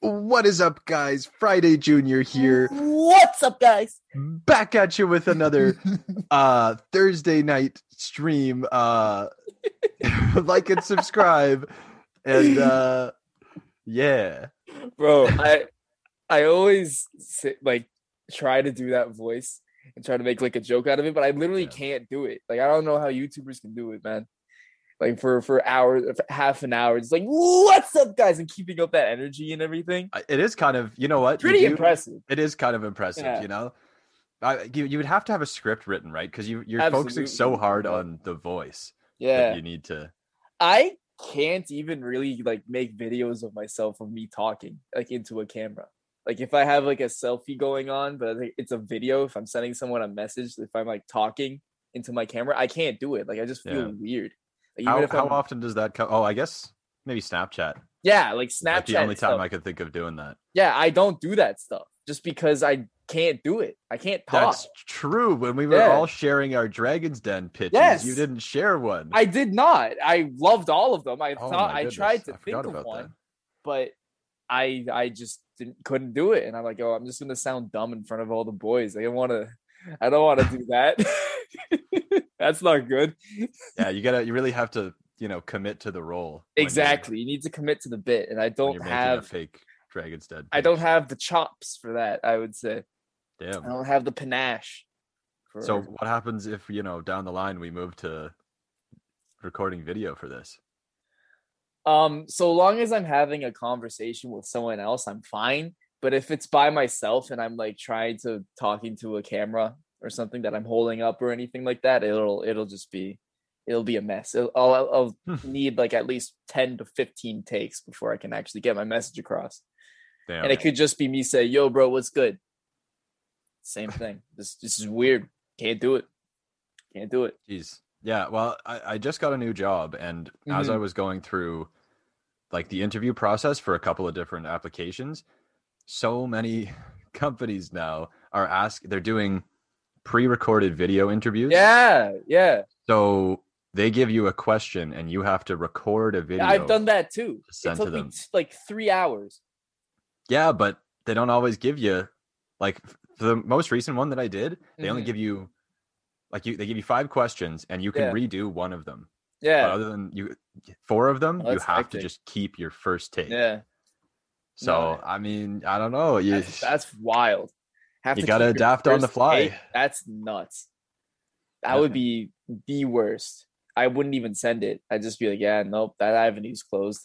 What is up, guys? Friday Junior here. What's up, guys? Back at you with another Thursday night stream. Like and subscribe. And yeah. Bro, I always try to do that voice and try to make like a joke out of it, but I literally can't do it. Like, I don't know how YouTubers can do it, man. Like for hours, for half an hour, it's like, what's up, guys? And keeping up that energy and everything. It is kind of, you know what? Pretty impressive. It is kind of impressive, yeah. You know? You would have to have a script written, right? Because you're absolutely focusing so hard on the voice. Yeah. That you need to. I can't even really make videos of myself of me talking into a camera. Like if I have a selfie going on, but it's a video, if I'm sending someone a message, if I'm talking into my camera, I can't do it. I just feel weird. How often does that come? Oh, I guess maybe Snapchat. Yeah, Snapchat. The only time I could think of doing that. Yeah, I don't do that stuff just because I can't do it. I can't talk. That's true. When we were all sharing our Dragon's Den pitches, you didn't share one. I did not. I loved all of them. I tried to think of one, but I just couldn't do it. And I'm like, oh, I'm just gonna sound dumb in front of all the boys. I don't want to do that. That's not good. Yeah, you really have to, commit to the role. Exactly. You need to commit to the bit. And I don't have fake Dragon's Den. I don't have the chops for that, I would say. Damn. I don't have the panache. So what happens if, down the line we move to recording video for this? So long as I'm having a conversation with someone else, I'm fine. But if it's by myself and I'm trying to talking to a camera or something that I'm holding up or anything like that, it'll be a mess. I'll need at least 10 to 15 takes before I can actually get my message across. Damn. And it could just be me say, yo, bro, what's good? Same thing. This is weird. Can't do it. Jeez. Yeah. Well, I just got a new job. And as I was going through the interview process for a couple of different applications, so many companies now are they're doing pre-recorded video interviews. Yeah. So they give you a question and you have to record a video. I've done that too. It took me 3 hours. Yeah, but they don't always give you for the most recent one that I did, they only give you they give you 5 questions and you can redo one of them. Yeah. But other than 4 of them, you have to just keep your first take. Yeah. So, I mean, I don't know. That's wild. You got to adapt on the fly. That's nuts. That would be the worst. I wouldn't even send it. I'd just be nope, that avenue's closed.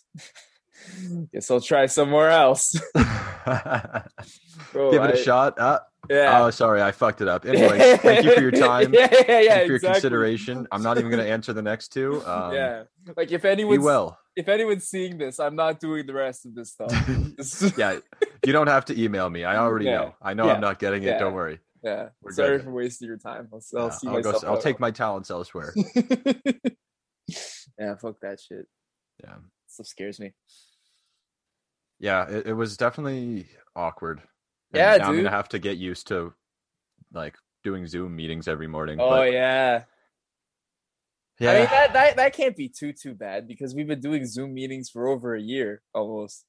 Guess I'll try somewhere else. Bro, give it a shot. Oh, sorry. I fucked it up. Anyway, thank you for your time. Thank you for your consideration. I'm not even going to answer the next 2. If anyone's seeing this, I'm not doing the rest of this stuff. Yeah, you don't have to email me. I already know. I know I'm not getting it. Don't worry. Yeah, sorry for wasting your time. I'll take my talents elsewhere. Yeah, fuck that shit. Yeah, stuff scares me. Yeah, it was definitely awkward. And now I'm gonna have to get used to doing Zoom meetings every morning. Oh yeah. Yeah. I mean that can't be too bad because we've been doing Zoom meetings for over a year almost.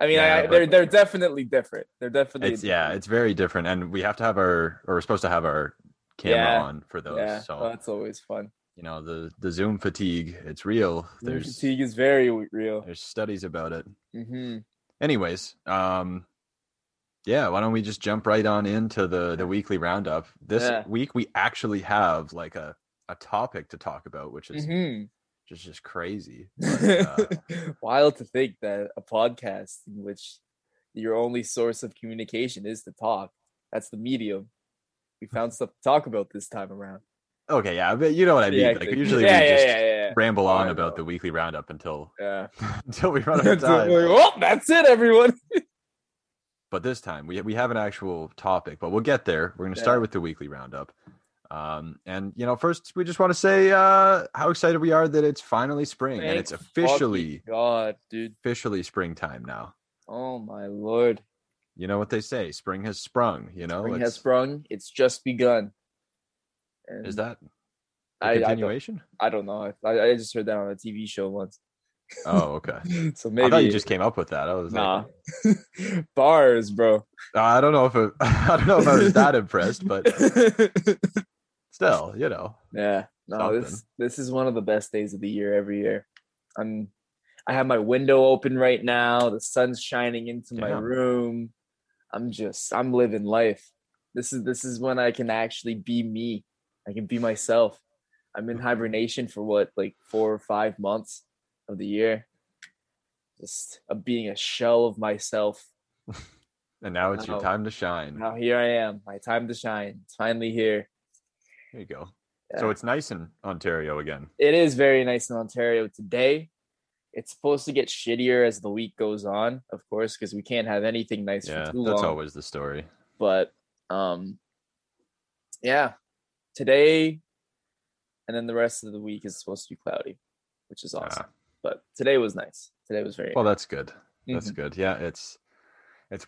I mean, they're definitely different. They're definitely it's very different, and we have to have we're supposed to have our camera on for those. Yeah. So that's always fun. You know, the Zoom fatigue, it's real. Zoom fatigue is very real. There's studies about it. Mm-hmm. Anyways, why don't we just jump right on into the weekly roundup? This week we actually have a topic to talk about, which is just crazy. But, wild to think that a podcast in which your only source of communication is to talk. That's the medium. We found stuff to talk about this time around. Okay, yeah, but you know what I mean. Usually we just ramble on about the weekly roundup until we run out of time. Oh, that's it, everyone. But this time we have an actual topic, but we'll get there. We're going to start with the weekly roundup. And first we just want to say how excited we are that it's finally spring. Thank and it's officially springtime now. Oh my Lord. You know what they say, spring has sprung, it's just begun. And is that a continuation? I don't know. I just heard that on a TV show once. Oh, okay. So maybe I thought you just came up with that. I was like, bars, bro. I don't know if I was that impressed, but still, you know. Yeah. No, something. This is one of the best days of the year every year. I have my window open right now. The sun's shining into my room. I'm living life. This is when I can actually be me. I can be myself. I'm in hibernation for what, like 4 or 5 months of the year. Just being a shell of myself. And now it's your time to shine. Now here I am. My time to shine. It's finally here. There you go. Yeah. So it's nice in Ontario again. It is very nice in Ontario today. It's supposed to get shittier as the week goes on, of course, because we can't have anything nice for too long. That's always the story. But today and then the rest of the week is supposed to be cloudy, which is awesome. But today was nice. Today was very nice. Well, that's good. That's good. Yeah, it's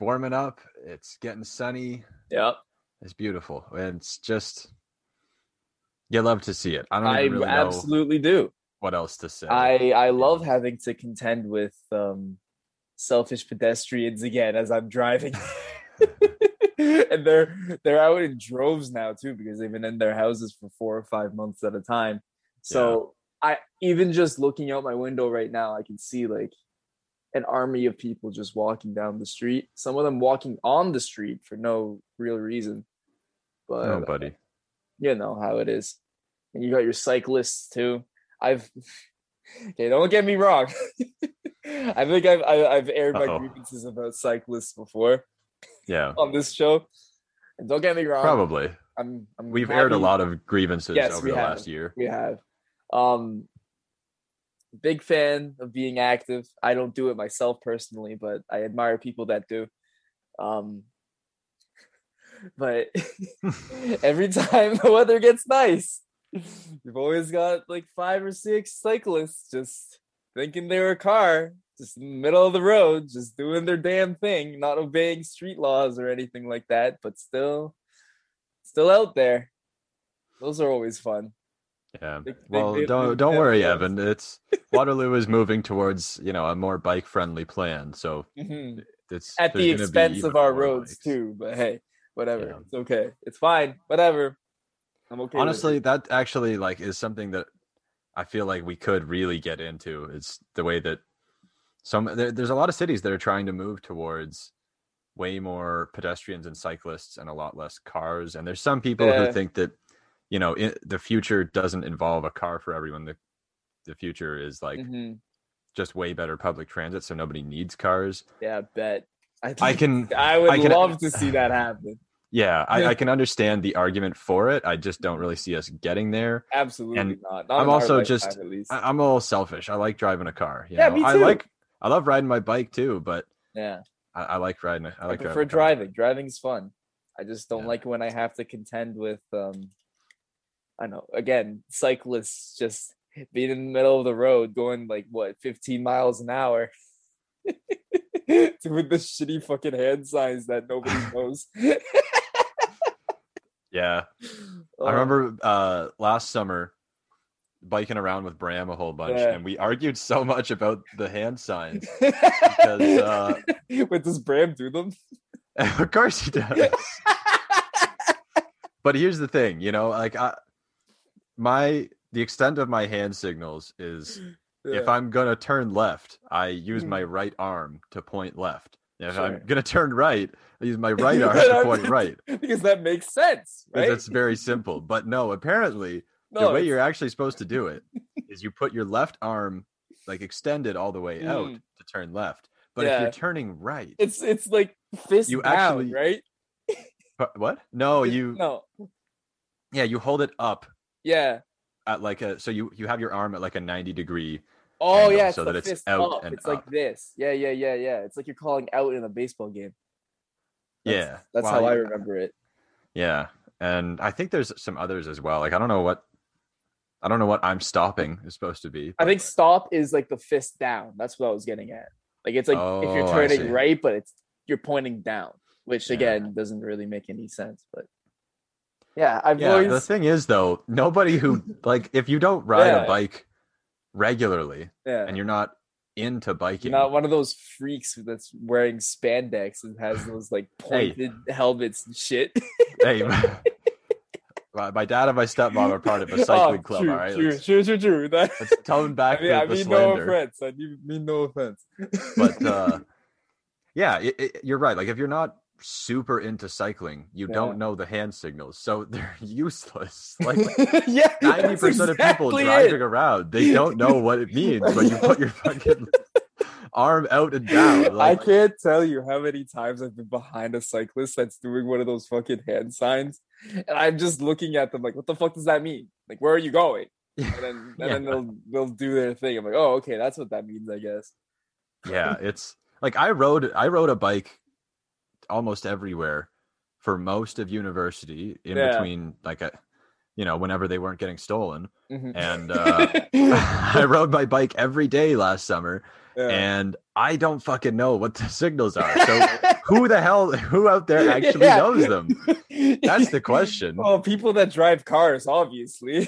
warming up. It's getting sunny. Yeah. It's beautiful. And it's just, you love to see it. I absolutely do. What else to say? I love having to contend with selfish pedestrians again as I'm driving, and they're out in droves now too because they've been in their houses for 4 or 5 months at a time. So I even just looking out my window right now, I can see like an army of people just walking down the street. Some of them walking on the street for no real reason, but nobody. You know how it is, and you got your cyclists too. Don't get me wrong. I think I've aired my grievances about cyclists before. Yeah. On this show, and don't get me wrong. Probably. We've aired a lot of grievances over the last year. We have. Big fan of being active. I don't do it myself personally, but I admire people that do. But every time the weather gets nice, you've always got like 5 or 6 cyclists just thinking they're a car, just in the middle of the road, just doing their damn thing, not obeying street laws or anything like that, but still out there. Those are always fun. Yeah. Don't worry, Evan. It's Waterloo is moving towards, a more bike-friendly plan. So it's at the expense of our roads too. But hey, whatever. Yeah. It's okay. It's fine. Whatever. I'm okay. Honestly, that actually is something that I feel like we could really get into. It's the way that there's a lot of cities that are trying to move towards way more pedestrians and cyclists and a lot less cars. And there's some people who think that, the future doesn't involve a car for everyone. The future is just way better public transit. So nobody needs cars. Yeah, I bet. I would love to see that happen. Yeah, I can understand the argument for it. I just don't really see us getting there. Absolutely not. I'm also just, I'm a little selfish. I like driving a car. Me too. I love riding my bike too, but I like riding. I prefer driving. Driving is fun. I just don't like when I have to contend with, cyclists just being in the middle of the road going 15 miles an hour. With the shitty fucking hand signs that nobody knows. Yeah. I remember last summer biking around with Bram a whole bunch and we argued so much about the hand signs. Because, wait, does Bram do them? Of course he does. But here's the thing, the extent of my hand signals is if I'm going to turn left, I use my right arm to point left. If I'm going to turn right, I use my right arm to point right. Because that makes sense, right? Because it's very simple. But no, apparently, the way you're actually supposed to do it is you put your left arm extended all the way out to turn left. But if you're turning right... It's like fist down, right? What? No, you... No. Yeah, you hold it up. Yeah. At you have your arm at a 90-degree... Oh yeah, so that it's out up. And it's up. Like this. Yeah. It's like you're calling out in a baseball game. That's how I remember it. Yeah, and I think there's some others as well. I don't know what I'm stopping is supposed to be. But... I think stop is the fist down. That's what I was getting at. It's if you're turning right, but you're pointing down, which again doesn't really make any sense, but. Yeah, I've always. The thing is though, nobody who if you don't ride a bike regularly and you're not into biking. You're not one of those freaks that's wearing spandex and has those like pointed helmets and shit. Hey, my dad and my stepmom are part of a cycling club. True, all right, true. Let's tone back. I mean no offense. But yeah, you're right. Like if you're not super into cycling, you don't know the hand signals, so they're useless. Like 90% of people driving around, they don't know what it means when you put your fucking arm out and down. Like, I can't tell you how many times I've been behind a cyclist that's doing one of those fucking hand signs, and I'm just looking at them like, what the fuck does that mean? Like, where are you going? And then they'll do their thing. I'm like, oh, okay, that's what that means, I guess. Yeah, it's like I rode a bike almost everywhere for most of university, in between like whenever they weren't getting stolen, and I rode my bike every day last summer, and I don't fucking know what the signals are, so who out there actually knows them? That's the question. Well, people that drive cars, obviously.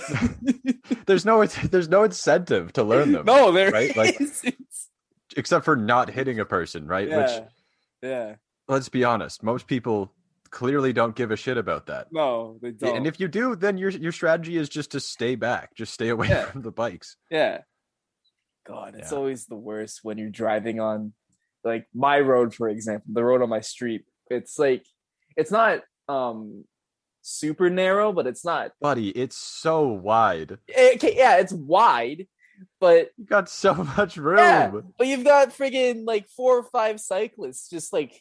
there's no incentive to learn them. No, there right? Like, except for not hitting a person, right? Which let's be honest, most people clearly don't give a shit about that. No, they don't. And if you do, then your strategy is just to stay back, just stay away from the bikes. Yeah. God, it's always the worst when you're driving on, like, my road, for example, the road on my street. It's like, it's not super narrow, but it's not. Buddy, it's so wide. It's wide. But you got so much room. Yeah, but you've got friggin' like 4 or 5 cyclists just like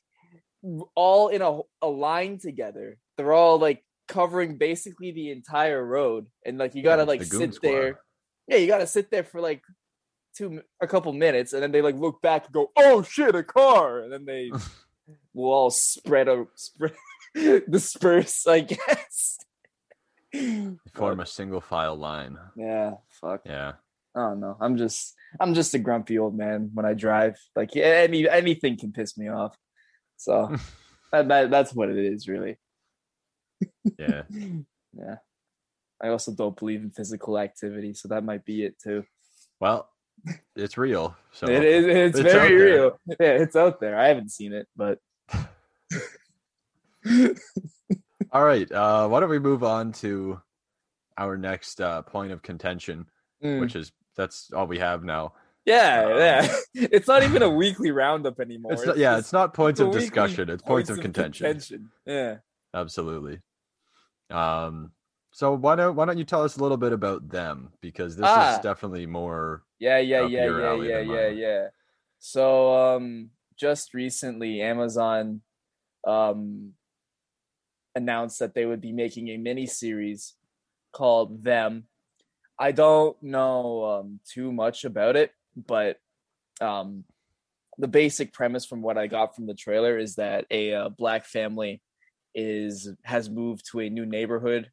all in a line together. They're all like covering basically the entire road, and like you gotta like sit there. Yeah, you gotta sit there for like a couple minutes, and then they like look back and go, "Oh shit, a car!" And then they will all disperse, I guess. Form a single file line. Yeah. Fuck. Yeah. Oh no, I'm just a grumpy old man when I drive. Like anything can piss me off. So that's what it is, really. Yeah. Yeah. I also don't believe in physical activity, so that might be it too. Well, it's real. So it's very real. Yeah, it's out there. I haven't seen it, but all right. Why don't we move on to our next point of contention, which is that's all we have now. Yeah. It's not even a weekly roundup anymore. It's not points of discussion. It's points of contention. Yeah, absolutely. So why don't you tell us a little bit about them, because this is definitely more. Yeah. So just recently, Amazon announced that they would be making a mini series called Them. I don't know too much about it, but the basic premise from what I got from the trailer is that a black family has moved to a new neighborhood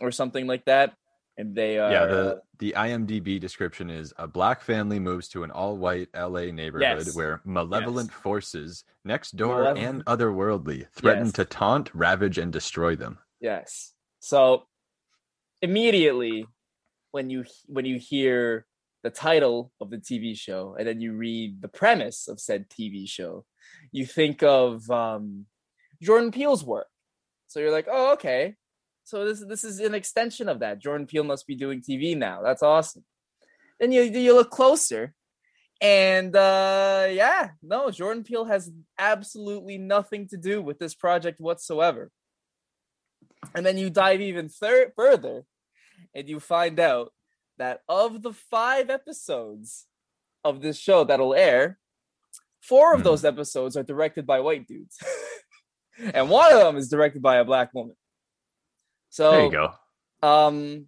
or something like that, and they are the IMDb description is a black family moves to an all-white LA neighborhood where malevolent forces next door and otherworldly threaten to taunt, ravage, and destroy them. Yes. So immediately, when you hear the title of the TV show and then you read the premise of said TV show, you think of Jordan Peele's work. So you're like, oh, okay. So this is an extension of that. Jordan Peele must be doing TV now. That's awesome. Then you look closer, and Jordan Peele has absolutely nothing to do with this project whatsoever. And then you dive even further. And you find out that of the 5 episodes of this show that'll air, 4 of those episodes are directed by white dudes. And one of them is directed by a black woman. So there you go. I'm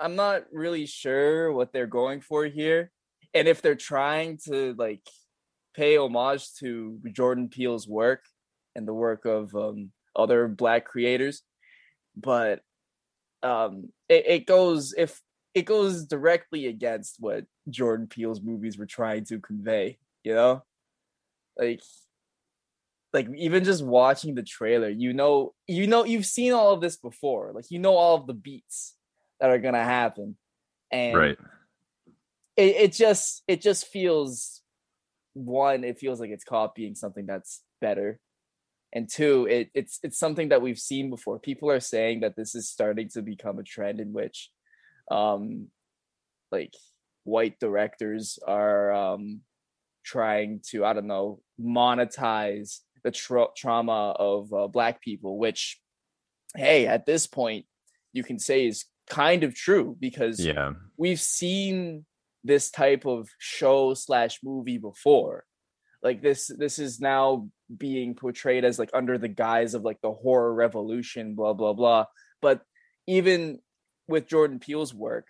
not really sure what they're going for here. And if they're trying to like pay homage to Jordan Peele's work and the work of other black creators, but it goes directly against what Jordan Peele's movies were trying to convey, you know? Like even just watching the trailer, you know you've seen all of this before. Like you know all of the beats that are gonna happen. And it just feels, one, it feels like it's copying something that's better, and two, it's something that we've seen before. People are saying that this is starting to become a trend in which like white directors are trying to, I don't know, monetize the trauma of Black people, which, hey, at this point you can say is kind of true, because we've seen this type of show / movie before. Like this is now being portrayed as like under the guise of like the horror revolution, blah blah blah. But even with Jordan Peele's work,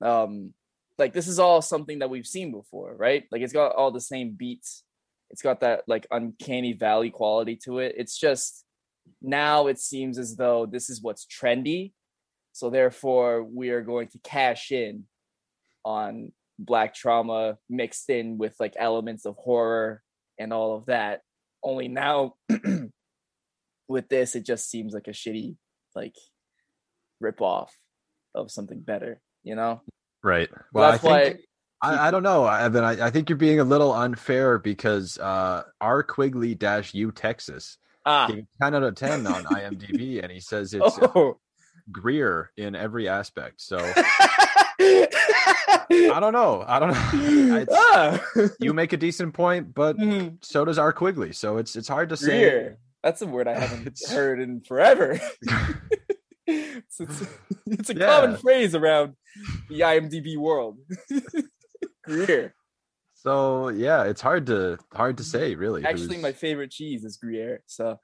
like this is all something that we've seen before, right? Like it's got all the same beats. It's got that like uncanny valley quality to it. It's just now it seems as though this is what's trendy, so therefore we are going to cash in on Black trauma mixed in with like elements of horror and all of that. Only now with this, it just seems like a shitty like ripoff of something better, you know? Right. Well, that's I don't know, Evan. I think you're being a little unfair, because R. Quigley Dash U. Texas gave 10 out of 10 on IMDb, and he says it's Gruyere in every aspect. So I don't know. You make a decent point, but so does R. Quigley. So it's hard to say. Gruyere. That's a word I haven't heard in forever. It's a common phrase around the IMDb world. Gruyere. So yeah, it's hard to say, really. Actually, my favorite cheese is Gruyere. So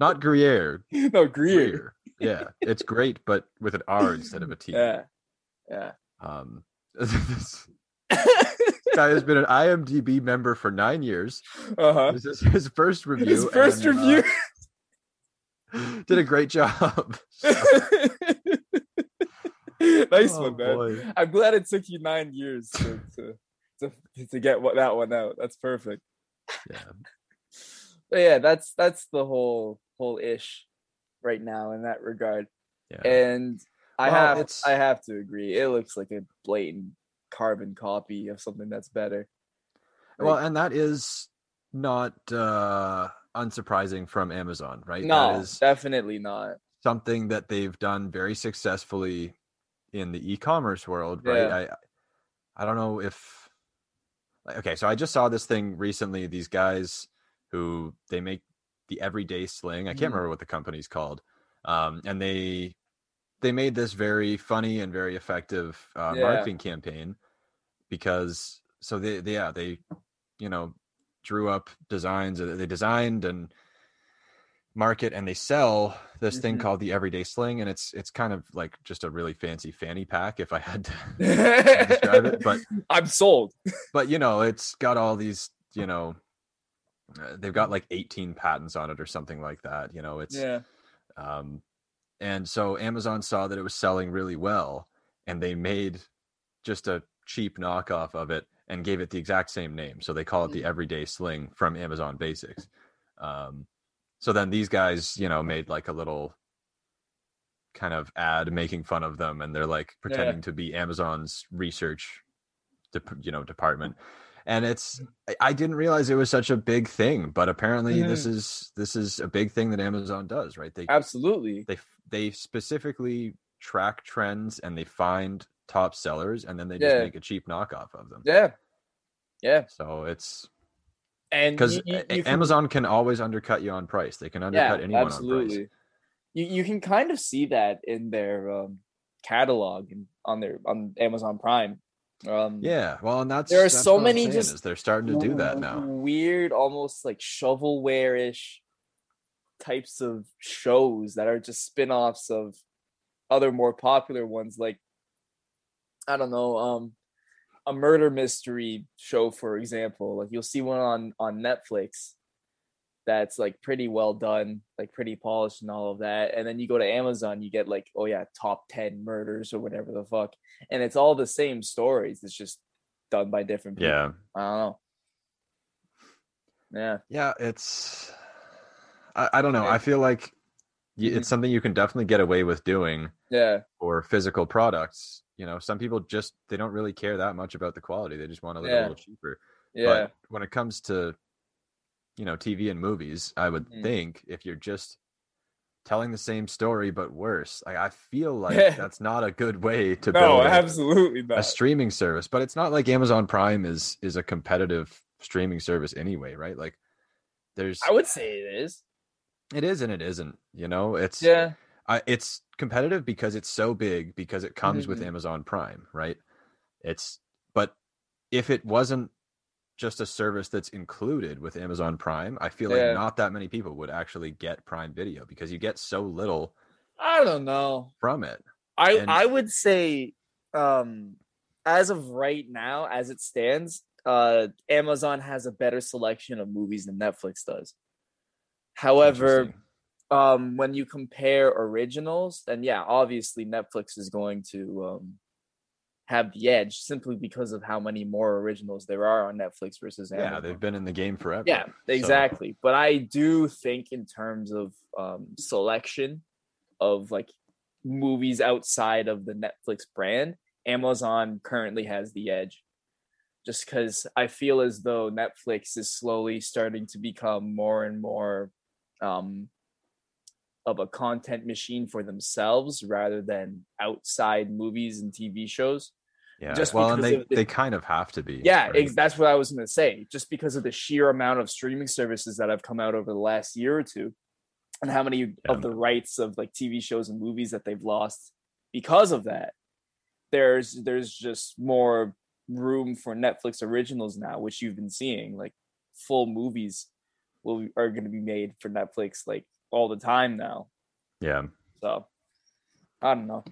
not Gruyere. No, Gruyere. Yeah, it's great, but with an R instead of a T. Yeah. This guy has been an IMDb member for 9 years. This is his first review. Did a great job. Nice one, man. Boy. I'm glad it took you 9 years to get that one out. That's perfect. Yeah. But yeah, that's the whole ish right now in that regard. Yeah. And I have to agree. It looks like a blatant carbon copy of something that's better. Right? Well, and that is not unsurprising from Amazon, right? No, that is definitely not something that they've done very successfully in the e-commerce world, right? Yeah. I don't know if... Okay, so I just saw this thing recently. These guys who, they make the Everyday Sling. I can't remember what the company's called. And they made this very funny and very effective marketing campaign, because... So they you know, drew up designs. They designed and market and they sell this thing called the Everyday Sling, and it's kind of like just a really fancy fanny pack, if I had to describe it. But I'm sold. But you know, it's got all these, you know, they've got like 18 patents on it or something like that. You know, it's and so Amazon saw that it was selling really well, and they made just a cheap knockoff of it and gave it the exact same name. So they call it the Everyday Sling from Amazon Basics. So then these guys, you know, made like a little kind of ad making fun of them, and they're like pretending to be Amazon's research, department. And I didn't realize it was such a big thing, but apparently this is a big thing that Amazon does, right? They absolutely they specifically track trends, and they find top sellers, and then they just make a cheap knockoff of them. Yeah. So it's. And because Amazon can always undercut you on price. They can undercut anyone on price. You can kind of see that in their catalog and on Amazon Prime. And that's so many. Just they're starting to do that now. Weird, almost like shovelware-ish types of shows that are just spin-offs of other more popular ones, like, I don't know, a murder mystery show, for example. Like you'll see one on Netflix that's like pretty well done, like pretty polished and all of that. And then you go to Amazon, you get like, top 10 murders or whatever the fuck. And it's all the same stories. It's just done by different people. Yeah. I don't know. Yeah. Yeah. It's, I don't know. I feel like it's something you can definitely get away with doing for physical products. You know, some people just, they don't really care that much about the quality. They just want to live a little cheaper. Yeah. But when it comes to, you know, TV and movies, I would think if you're just telling the same story but worse, I feel like that's not a good way to build absolutely not. A streaming service. But it's not like Amazon Prime is a competitive streaming service anyway, right? Like there's, I would say it is. It is and it isn't, you know. It's it's competitive because it's so big, because it comes with Amazon Prime, right? But if it wasn't just a service that's included with Amazon Prime, I feel like not that many people would actually get Prime Video because you get so little. I don't know from it. I would say, as of right now, as it stands, Amazon has a better selection of movies than Netflix does. However, when you compare originals, then obviously Netflix is going to have the edge simply because of how many more originals there are on Netflix versus Amazon. Yeah, they've been in the game forever. Yeah, exactly. So. But I do think in terms of selection of like movies outside of the Netflix brand, Amazon currently has the edge. Just because I feel as though Netflix is slowly starting to become more and more of a content machine for themselves rather than outside movies and TV shows. Yeah, just and they kind of have to be. Yeah, right? That's what I was going to say. Just because of the sheer amount of streaming services that have come out over the last year or two and how many of the rights of like TV shows and movies that they've lost because of that, there's just more room for Netflix originals now, which you've been seeing. Like full movies are going to be made for Netflix like all the time now. Yeah. So I don't know.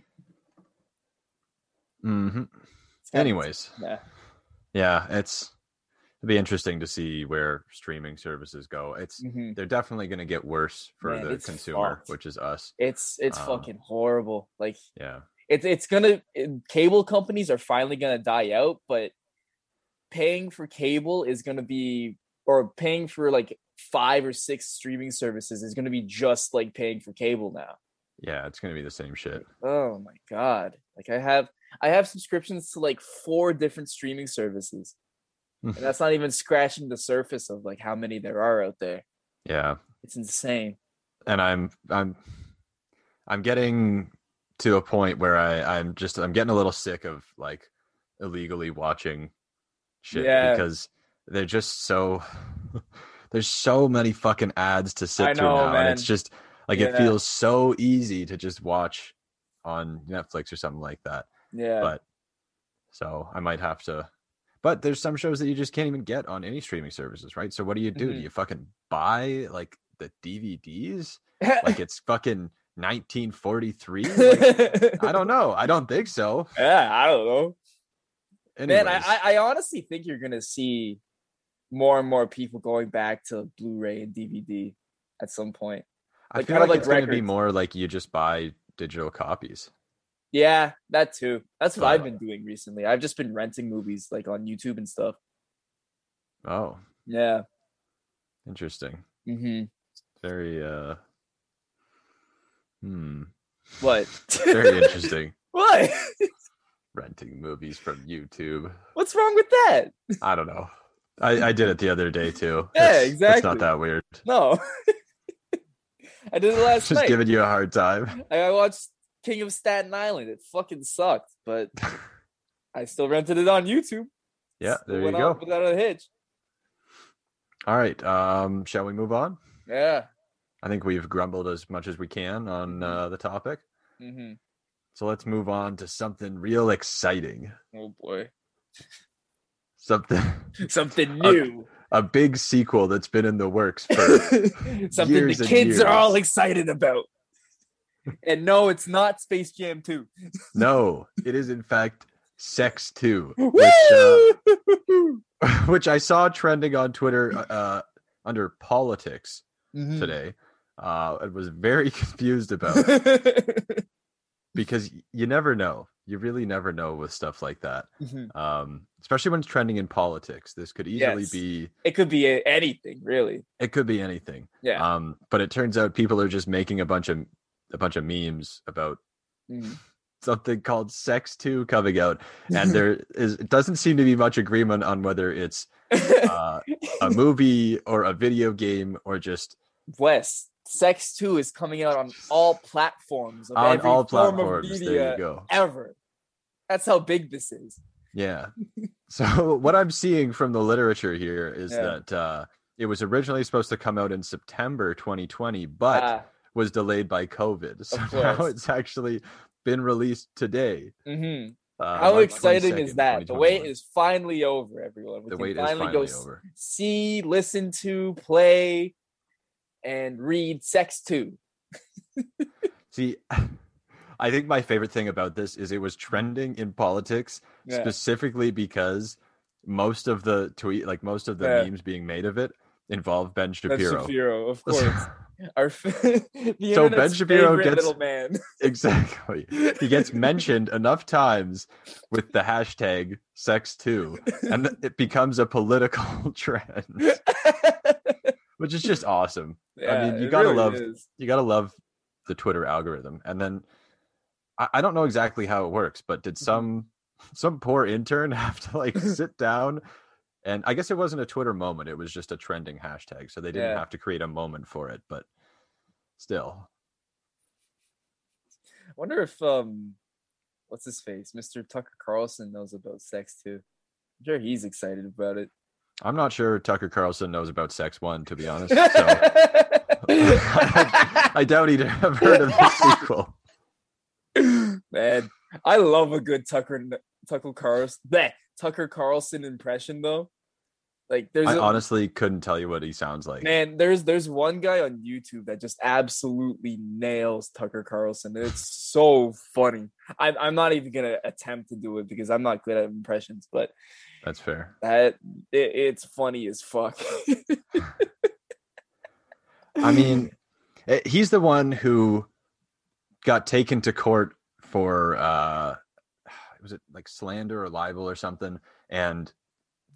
Anyways. Yeah. It'll be interesting to see where streaming services go. They're definitely going to get worse for the consumer, which is us. It's fucking horrible. Like, yeah, cable companies are finally going to die out, but paying for cable is going to be, or paying for like 5 or 6 streaming services is going to be just like paying for cable now. Yeah, it's going to be the same shit. Oh my god! Like I have subscriptions to like 4 different streaming services, and that's not even scratching the surface of like how many there are out there. Yeah, it's insane. And I'm getting to a point where I'm getting a little sick of like illegally watching shit because they're just so. There's so many fucking ads to sit through now, man. And it's just like it feels so easy to just watch on Netflix or something like that. Yeah. But so I might have to. But there's some shows that you just can't even get on any streaming services, right? So what do you do? Do you fucking buy like the DVDs? Like it's fucking 1943? Like, I don't know. I don't think so. Yeah, I don't know. Anyways. Man, I honestly think you're gonna see more and more people going back to Blu-ray and DVD at some point. Like, I feel like it's going to be more like you just buy digital copies. Yeah, that too. That's what I've been doing recently. I've just been renting movies like on YouTube and stuff. Oh. Yeah. Interesting. Mm-hmm. Very, What? Very interesting. What? Renting movies from YouTube. What's wrong with that? I don't know. I did it the other day too. Yeah, exactly. It's not that weird. No. I did it last night. Just giving you a hard time. I watched King of Staten Island. It fucking sucked, but I still rented it on YouTube. Yeah, there you go. Without a hitch. All right. Shall we move on? Yeah. I think we've grumbled as much as we can on the topic. Mm-hmm. So let's move on to something real exciting. Oh boy. Something new. A big sequel that's been in the works for something years. The kids are all excited about. And no, it's not Space Jam 2. No, it is in fact Sex 2. Which I saw trending on Twitter under politics today. I was very confused about it. Because you never know. You really never know with stuff like that, especially when it's trending in politics. This could easily be. It could be anything, really. It could be anything. Yeah. But it turns out people are just making a bunch of memes about something called Sex 2 coming out, and there is doesn't seem to be much agreement on whether it's a movie or a video game or just Wes. Sex 2 is coming out on all platforms of on every all form platforms. Of media there you go. Ever. That's how big this is. Yeah. So what I'm seeing from the literature here is that it was originally supposed to come out in September 2020, but was delayed by COVID. So now it's actually been released today. Mm-hmm. How exciting is that? The wait is finally over, everyone. We can finally go see, listen to, play, and read Sex 2. See, I think my favorite thing about this is it was trending in politics specifically because most of the tweet, like most of the memes being made of it, involved Ben Shapiro. Ben Shapiro, of course. So Ben Shapiro gets little man. Exactly. He gets mentioned enough times with the hashtag Sex2, and it becomes a political trend, which is just awesome. I mean, you gotta love the Twitter algorithm. And then I don't know exactly how it works, but did some poor intern have to like sit down? And I guess it wasn't a Twitter moment. It was just a trending hashtag. So they didn't have to create a moment for it, but still. I wonder if, what's his face? Mr. Tucker Carlson knows about Sex 2. I'm sure he's excited about it. I'm not sure Tucker Carlson knows about Sex 1, to be honest. So I doubt he'd have heard of the sequel. Man, I love a good Tucker Carlson impression, though. Like, I honestly couldn't tell you what he sounds like. Man, there's one guy on YouTube that just absolutely nails Tucker Carlson. It's so funny. I'm not even gonna attempt to do it because I'm not good at impressions. But that's fair. It's funny as fuck. I mean, he's the one who got taken to court for was it like slander or libel or something? And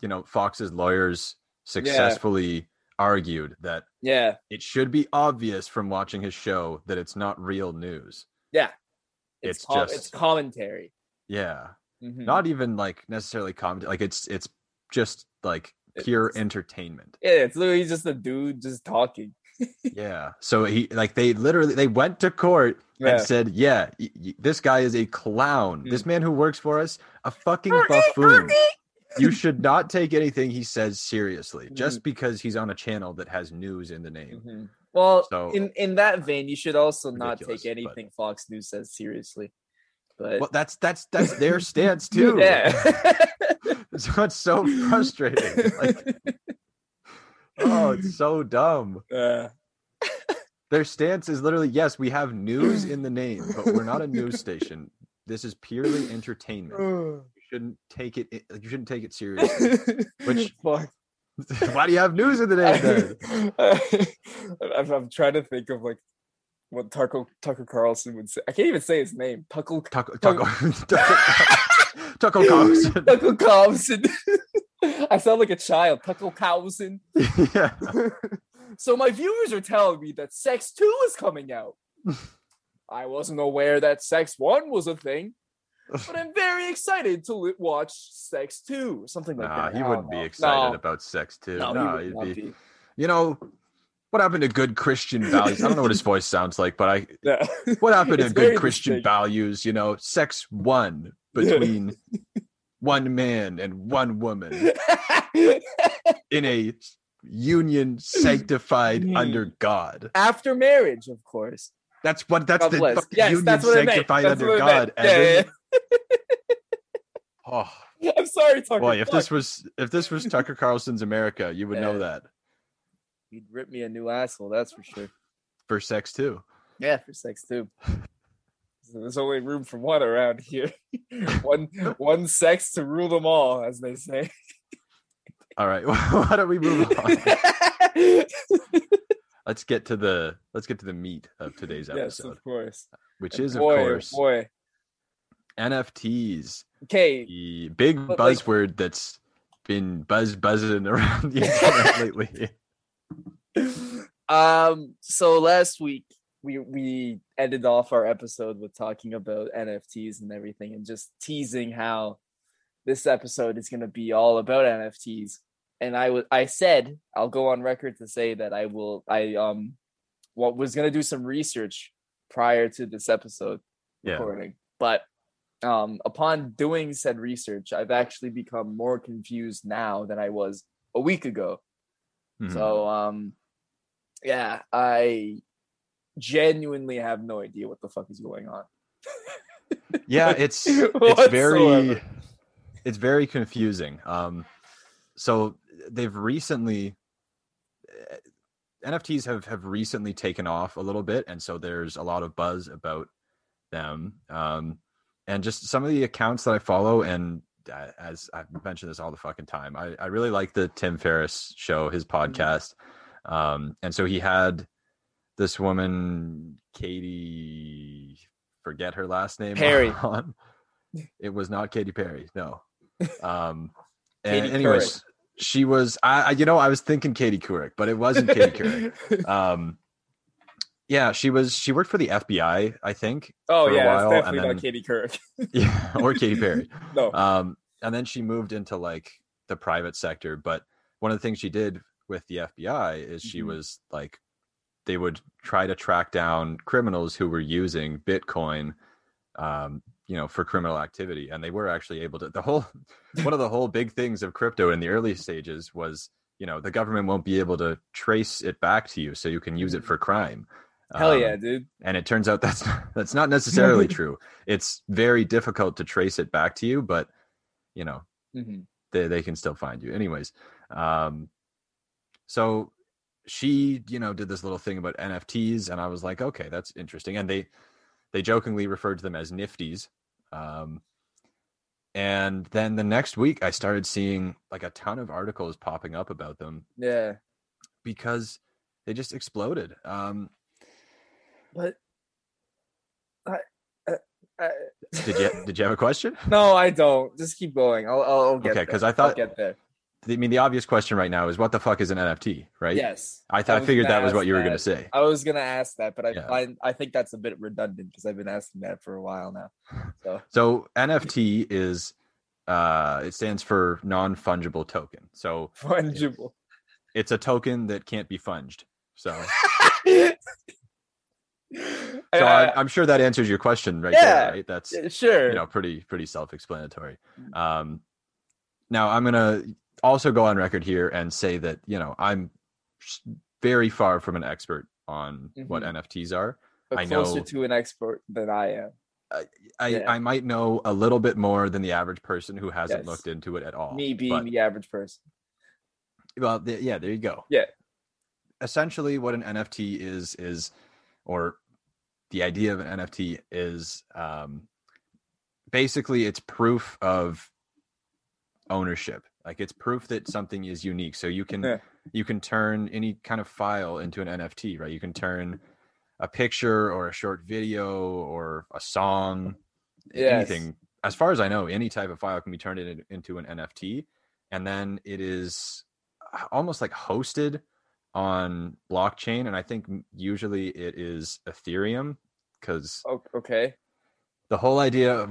you know, Fox's lawyers successfully argued that it should be obvious from watching his show that it's not real news. Yeah, it's commentary. Yeah, not even like necessarily comment. Like it's just like pure entertainment. Yeah, it's literally just a dude just talking. Yeah. So they went to court and said, this guy is a clown. This man who works for us, a fucking buffoon. You should not take anything he says seriously just because he's on a channel that has news in the name. Mm-hmm. Well, so, in that vein, you should also not take anything Fox News says seriously. But that's their stance too. Yeah. So it's so frustrating. Like, oh, it's so dumb. Their stance is literally, yes, we have news in the name, but we're not a news station. This is purely entertainment. You shouldn't take it seriously. Which fuck? Why do you have news in the name? I'm trying to think of like what Tucker Carlson would say. I can't even say his name. Tucker Carlson. Tucker Carlson. I sound like a child. Tucker Carlson. Yeah. So my viewers are telling me that Sex 2 is coming out. I wasn't aware that Sex 1 was a thing, but I'm very excited to watch Sex 2 or something like that. He wouldn't be excited about Sex 2. No, he'd be. You know, what happened to good Christian values? I don't know what his voice sounds like, but what happened to good Christian values? You know, Sex 1 between one man and one woman in a union sanctified under God after marriage, of course. That's what union sanctified under God. Oh, I'm sorry, Tucker. Boy, if this was Tucker Carlson's America, you would know that. He'd rip me a new asshole, that's for sure. For Sex 2. Yeah, for Sex 2. There's only room for one around here. One sex to rule them all, as they say. All right, why don't we move on? Let's get to the meat of today's episode. Yes, of course. Which is, of course, NFTs. Okay, the big buzzword that's been buzzing around the internet lately. So last week we ended off our episode with talking about NFTs and everything, and just teasing how this episode is going to be all about NFTs. And I said, I'll go on record to say that I was going to do some research prior to this episode recording, but upon doing said research, I've actually become more confused now than I was a week ago. Mm-hmm. So, I genuinely have no idea what the fuck is going on. Yeah, it's very confusing. So they've recently, NFTs have recently taken off a little bit, and so there's a lot of buzz about them. And just some of the accounts that I follow, and as I've mentioned this all the fucking time, I really like the Tim Ferriss show, his podcast. And so he had this woman, Katie, forget her last name. Perry. On. It was not Katy Perry. No. And anyways, Couric. She was, I was thinking Katie Couric, but it wasn't Katie Couric. Yeah, she worked for the FBI, I think. Oh yeah, it's definitely not Katie Couric. Yeah, or Katy Perry. No. And then she moved into like the private sector. But one of the things she did with the FBI is she was like, they would try to track down criminals who were using Bitcoin, for criminal activity. And they were actually able to. One of the big things of crypto in the early stages was, the government won't be able to trace it back to you, so you can use it for crime. Hell yeah, dude. And it turns out that's not necessarily true. It's very difficult to trace it back to you, but they can still find you. Anyways, so she, did this little thing about NFTs, and I was like, okay, that's interesting. And they jokingly referred to them as nifties. And then the next week I started seeing like a ton of articles popping up about them. Yeah. Because they just exploded. But did you have a question? No, I don't. Just keep going. I'll get there. Okay, because I thought the obvious question right now is what the fuck is an NFT, right? Yes. I figured that was what you were going to say. I was going to ask that, but I think that's a bit redundant because I've been asking that for a while now. So NFT is it stands for non-fungible token. So fungible. It's a token that can't be funged. So. So I'm sure that answers your question there, right? That's sure. Pretty self-explanatory. Now I'm going to also go on record here and say that, I'm very far from an expert on what NFTs are. But I know closer to an expert than I am. I might know a little bit more than the average person who hasn't looked into it at all. Me being the average person. Well, there you go. Yeah. Essentially what an NFT is or the idea of an NFT is basically it's proof of ownership. Like it's proof that something is unique. So you can turn any kind of file into an NFT, right? You can turn a picture or a short video or a song, anything. As far as I know, any type of file can be turned into an NFT. And then it is almost like hosted on blockchain, and I think usually it is Ethereum because the whole idea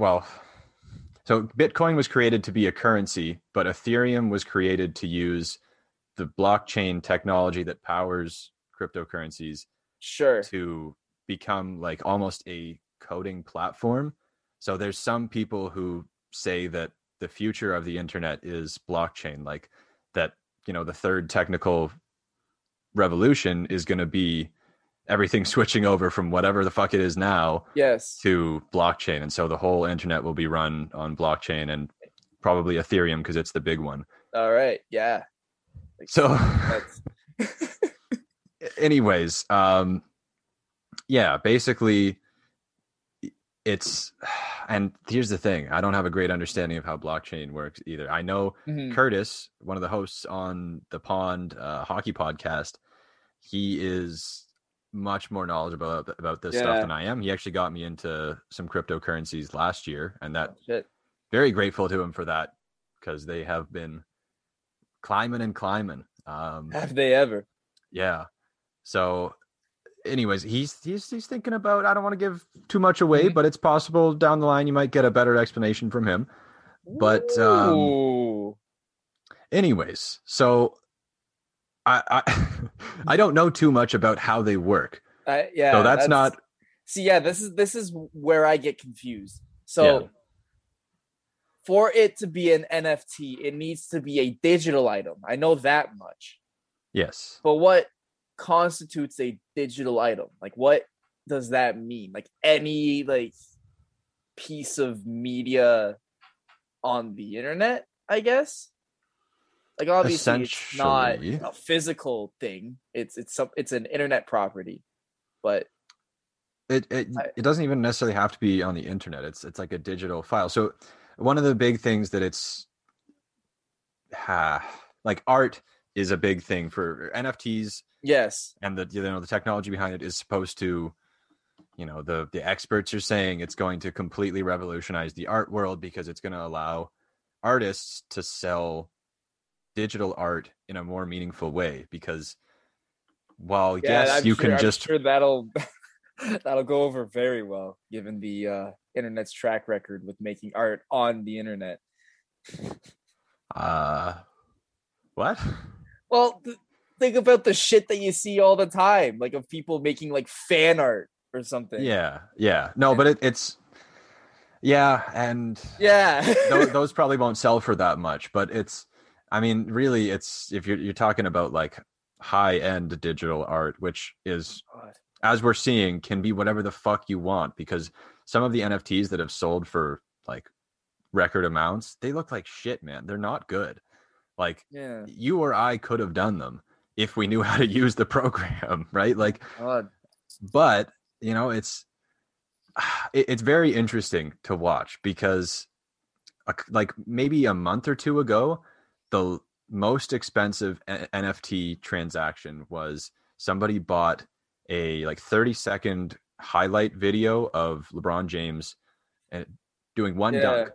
so Bitcoin was created to be a currency, but Ethereum was created to use the blockchain technology that powers cryptocurrencies to become like almost a coding platform. So there's some people who say that the future of the internet is blockchain, like that the third technical revolution is going to be everything switching over from whatever the fuck it is now to blockchain. And so the whole internet will be run on blockchain and probably Ethereum because it's the big one. All right. Yeah. Anyways, basically it's, and here's the thing. I don't have a great understanding of how blockchain works either. I know Curtis, one of the hosts on the Pond hockey podcast, he is much more knowledgeable about this stuff than I am. He actually got me into some cryptocurrencies last year, and that very grateful to him for that because they have been climbing and climbing. Have they ever? Yeah. So anyways, he's thinking about, I don't want to give too much away, but it's possible down the line you might get a better explanation from him. But anyways, so I I don't know too much about how they work. Yeah, so that's not. See, yeah, this is where I get confused. So for it to be an NFT, it needs to be a digital item. I know that much. Yes. But what constitutes a digital item? Like, what does that mean? Like, any like piece of media on the internet, I guess. Like, obviously, it's not a physical thing. It's an internet property, but. It doesn't even necessarily have to be on the internet. It's like a digital file. So one of the big things that it's like art is a big thing for NFTs. Yes. And the technology behind it is supposed to, the experts are saying it's going to completely revolutionize the art world because it's going to allow artists to sell digital art in a more meaningful way. Because while that'll that'll go over very well, given the internet's track record with making art on the internet. What? Well, think about the shit that you see all the time, like of people making like fan art or something. Yeah. No, but it's... Yeah, and... Yeah. those probably won't sell for that much, but it's... I mean, really, it's... If you're talking about like high-end digital art, which is... God. As we're seeing, can be whatever the fuck you want, because some of the NFTs that have sold for like record amounts, they look like shit, man. They're not good. Like you or I could have done them if we knew how to use the program, right? Like, God. But it's very interesting to watch, because like maybe a month or two ago, the most expensive NFT transaction was somebody bought a like 30-second highlight video of LeBron James doing one dunk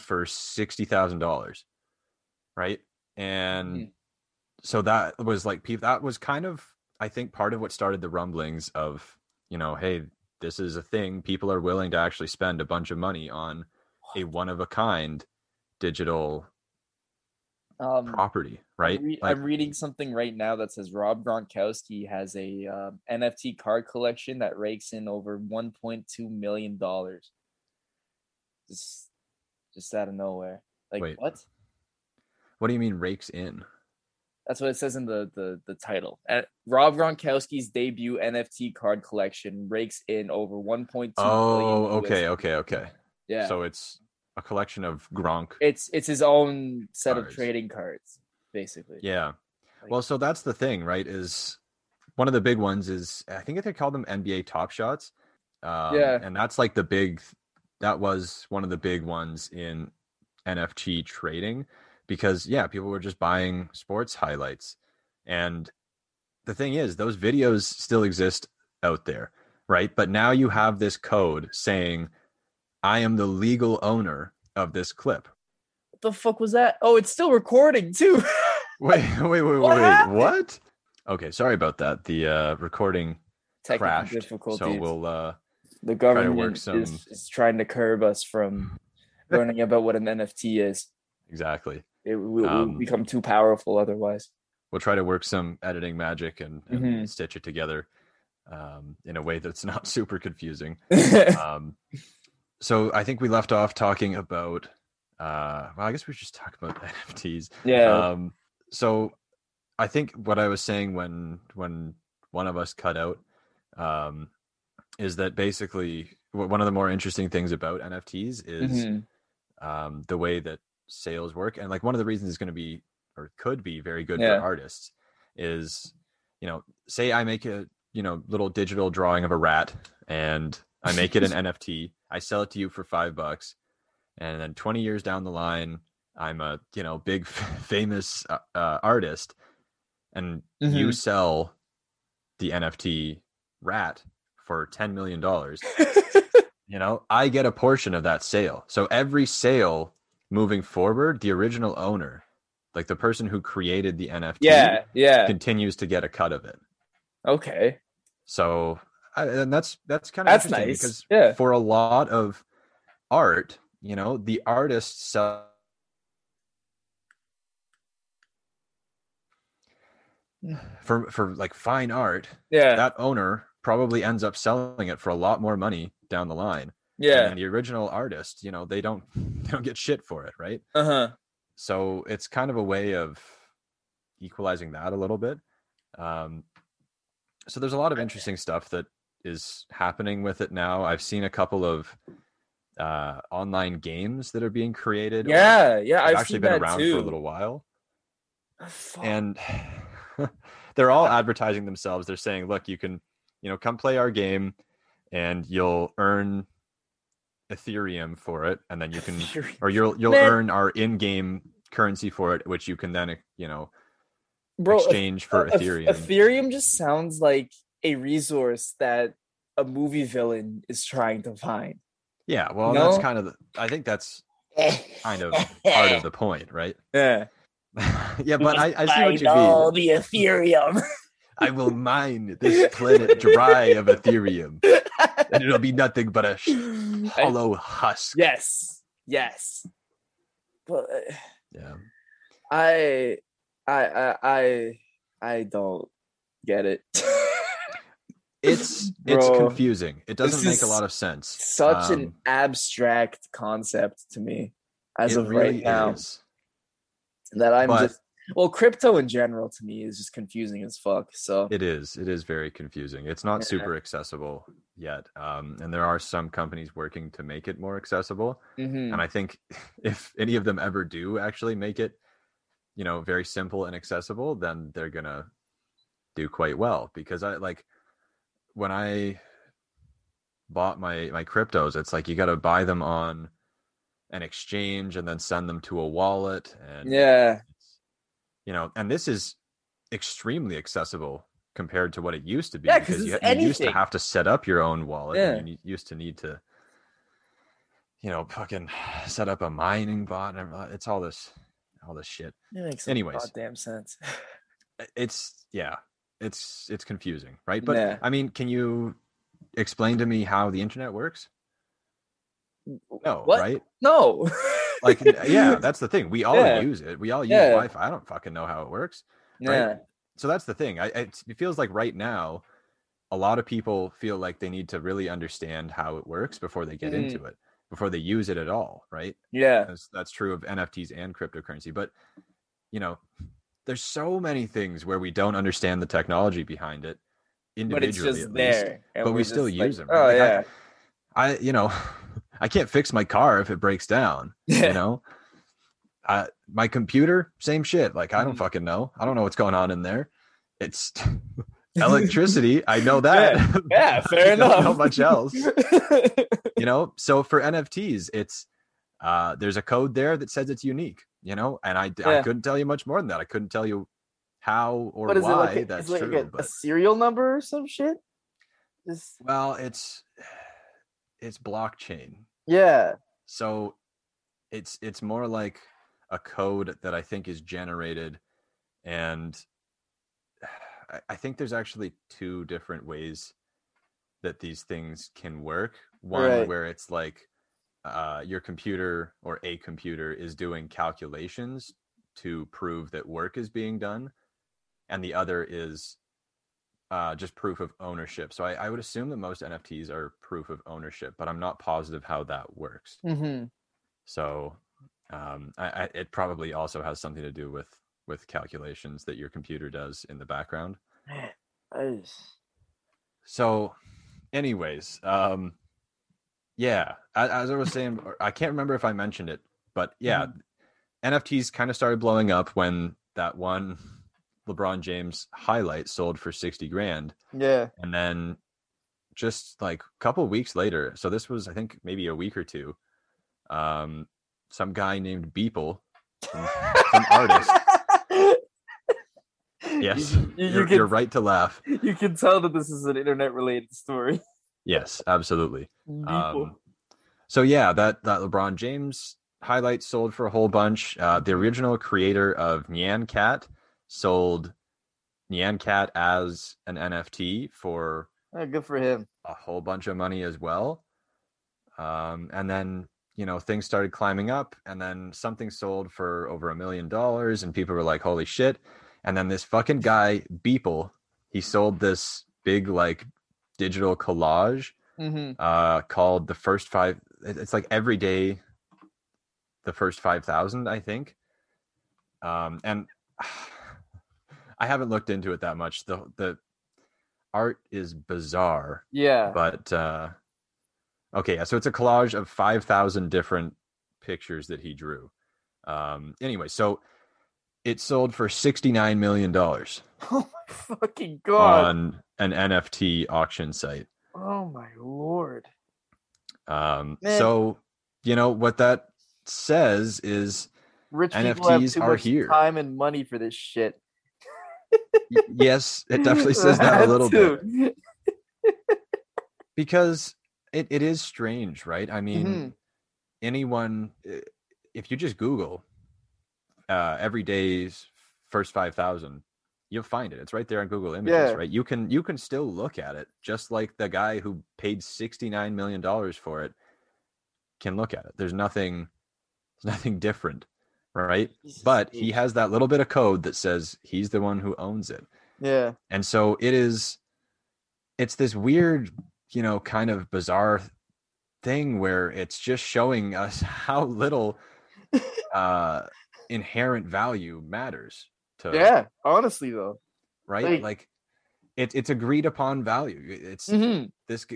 for $60,000, right? And so that was like, that was kind of, I think, part of what started the rumblings of, hey, this is a thing. People are willing to actually spend a bunch of money on a one-of-a-kind digital property, right? I'm reading something right now that says Rob Gronkowski has a NFT card collection that rakes in over $1.2 million. Just out of nowhere. Like, wait, what? What do you mean rakes in? That's what it says in the title. Rob Gronkowski's debut NFT card collection rakes in over $1.2 million. Okay. Yeah. So it's... a collection of Gronk. It's his own set of trading cards, basically. Yeah. Well, so that's the thing, right? Is one of the big ones is, I think they called them NBA Top Shots. And that's like that was one of the big ones in NFT trading, because people were just buying sports highlights. And the thing is, those videos still exist out there, right? But now you have this code saying, I am the legal owner of this clip. What the fuck was that? Oh, it's still recording too. wait. What? Okay, sorry about that. The recording technical crashed. Difficulties. So we'll the government is trying to curb us from learning about what an NFT is. Exactly. It will become too powerful otherwise. We'll try to work some editing magic and stitch it together in a way that's not super confusing. So I think we left off talking about, I guess we should just talk about NFTs. Yeah. So I think what I was saying when one of us cut out is that basically one of the more interesting things about NFTs is the way that sales work. And like one of the reasons it's going to be, or could be very good for artists is, say I make a, little digital drawing of a rat and I make it an NFT. I sell it to you for $5, and then 20 years down the line, I'm a big famous artist, and you sell the NFT rat for $10 million. I get a portion of that sale. So every sale moving forward, the original owner, like the person who created the NFT, continues to get a cut of it. Okay. So, and that's kind of interesting nice. Because for a lot of art, you know, the artists for like fine art, that owner probably ends up selling it for a lot more money down the line. Yeah. And the original artist, you know, they don't get shit for it, right? Uh-huh. So it's kind of a way of equalizing that a little bit. So there's a lot of interesting stuff that is happening with it now. I've seen a couple of online games that are being created. Yeah. I've actually been around too. For a little while. Oh, and they're all advertising themselves. They're saying, look, you can, you know, come play our game and you'll earn Ethereum for it, and then you can or you'll earn our in-game currency for it, which you can then, you know, exchange for Ethereum. Ethereum just sounds like a resource that a movie villain is trying to find. Yeah, well, no? That's kind of I think that's kind of part of the point, right? Yeah. Yeah, but I see what you mean. All the Ethereum. I will mine this planet dry of Ethereum, and it'll be nothing but a hollow husk. Yes. But yeah, I don't get it. It's confusing. It doesn't make a lot of sense. Such an abstract concept to me as of really right now. Is. That I'm crypto in general to me is just confusing as fuck. So it is very confusing. It's not super accessible yet. And there are some companies working to make it more accessible. Mm-hmm. And I think if any of them ever do actually make it, you know, very simple and accessible, then they're going to do quite well. Because I like when I bought my cryptos, it's like, you got to buy them on an exchange and then send them to a wallet. And you know, and this is extremely accessible compared to what it used to be, because you used to have to set up your own wallet. Yeah. And you used to need to, you know, fucking set up a mining bot, and it's all this shit. It makes goddamn sense. It's confusing, right? But I mean, can you explain to me how the internet works? No, what? Right? No. Like, yeah, that's the thing. We all use it. We all use Wi-Fi. I don't fucking know how it works. Yeah. Right? So that's the thing. It feels like right now, a lot of people feel like they need to really understand how it works before they get into it, before they use it at all, right? Yeah. That's true of NFTs and cryptocurrency. But, you know, there's so many things where we don't understand the technology behind it individually. But it's just there. But we still use them. Right? Oh, like, yeah. I, you know... I can't fix my car if it breaks down, you know, my computer, same shit. Like, I don't fucking know. I don't know what's going on in there. It's electricity. I know that. Yeah, fair enough. I don't know much else, you know? So for NFTs, it's, there's a code there that says it's unique, you know? And I couldn't tell you much more than that. I couldn't tell you how or why that's true. A serial number or some shit? Well, it's blockchain. Yeah. So it's more like a code that I think is generated. And I think there's actually two different ways that these things can work. One where it's like your computer or a computer is doing calculations to prove that work is being done. And the other is just proof of ownership. So I would assume that most NFTs are proof of ownership, but I'm not positive how that works. Mm-hmm. So it probably also has something to do with calculations that your computer does in the background. So anyways, as I was saying, I can't remember if I mentioned it, but NFTs kind of started blowing up when that one LeBron James highlight sold for $60,000. Yeah. And then just like a couple of weeks later, so this was I think maybe a week or two, some guy named Beeple, some artist. Yes. You're right to laugh. You can tell that this is an internet related story. Yes, absolutely. So yeah, that LeBron James highlight sold for a whole bunch. The original creator of Nyan Cat sold Nyan Cat as an NFT for good for him. A whole bunch of money as well. And then, you know, things started climbing up, and then something sold for over $1 million, and people were like, holy shit. And then this fucking guy, Beeple, he sold this big, like, digital collage called The First Five. It's like every day, The First 5,000, I think. And I haven't looked into it that much. The art is bizarre. Yeah. But, okay, yeah, so it's a collage of 5,000 different pictures that he drew. Anyway, so it sold for $69 million. Oh, my fucking God. On an NFT auction site. Oh, my Lord. So, you know, what that says is rich NFTs people have too much here. Time and money for this shit. Yes, it definitely says that a little bit. Because... It is strange, right? I mean, anyone, if you just Google every day's first 5,000, you'll find it. It's right there on Google Images, right? You can still look at it, just like the guy who paid $69 million for it can look at it. There's nothing different, right? But he has that little bit of code that says he's the one who owns it. Yeah. And so it's this weird, you know, kind of bizarre thing where it's just showing us how little inherent value matters to honestly though, right? Like it's agreed upon value. It's this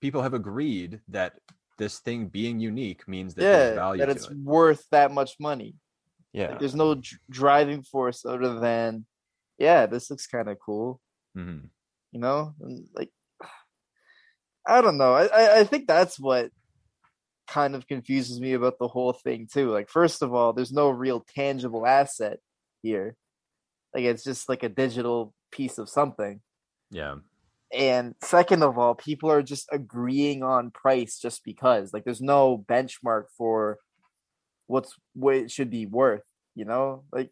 people have agreed that this thing being unique means that there's value, that it's worth that much money. Yeah, like, there's no driving force other than this looks kind of cool. You know, and, like, I don't know. I think that's what kind of confuses me about the whole thing too. Like, first of all, there's no real tangible asset here. Like, it's just like a digital piece of something. Yeah. And second of all, people are just agreeing on price just because. Like, there's no benchmark for what it should be worth, you know? Like,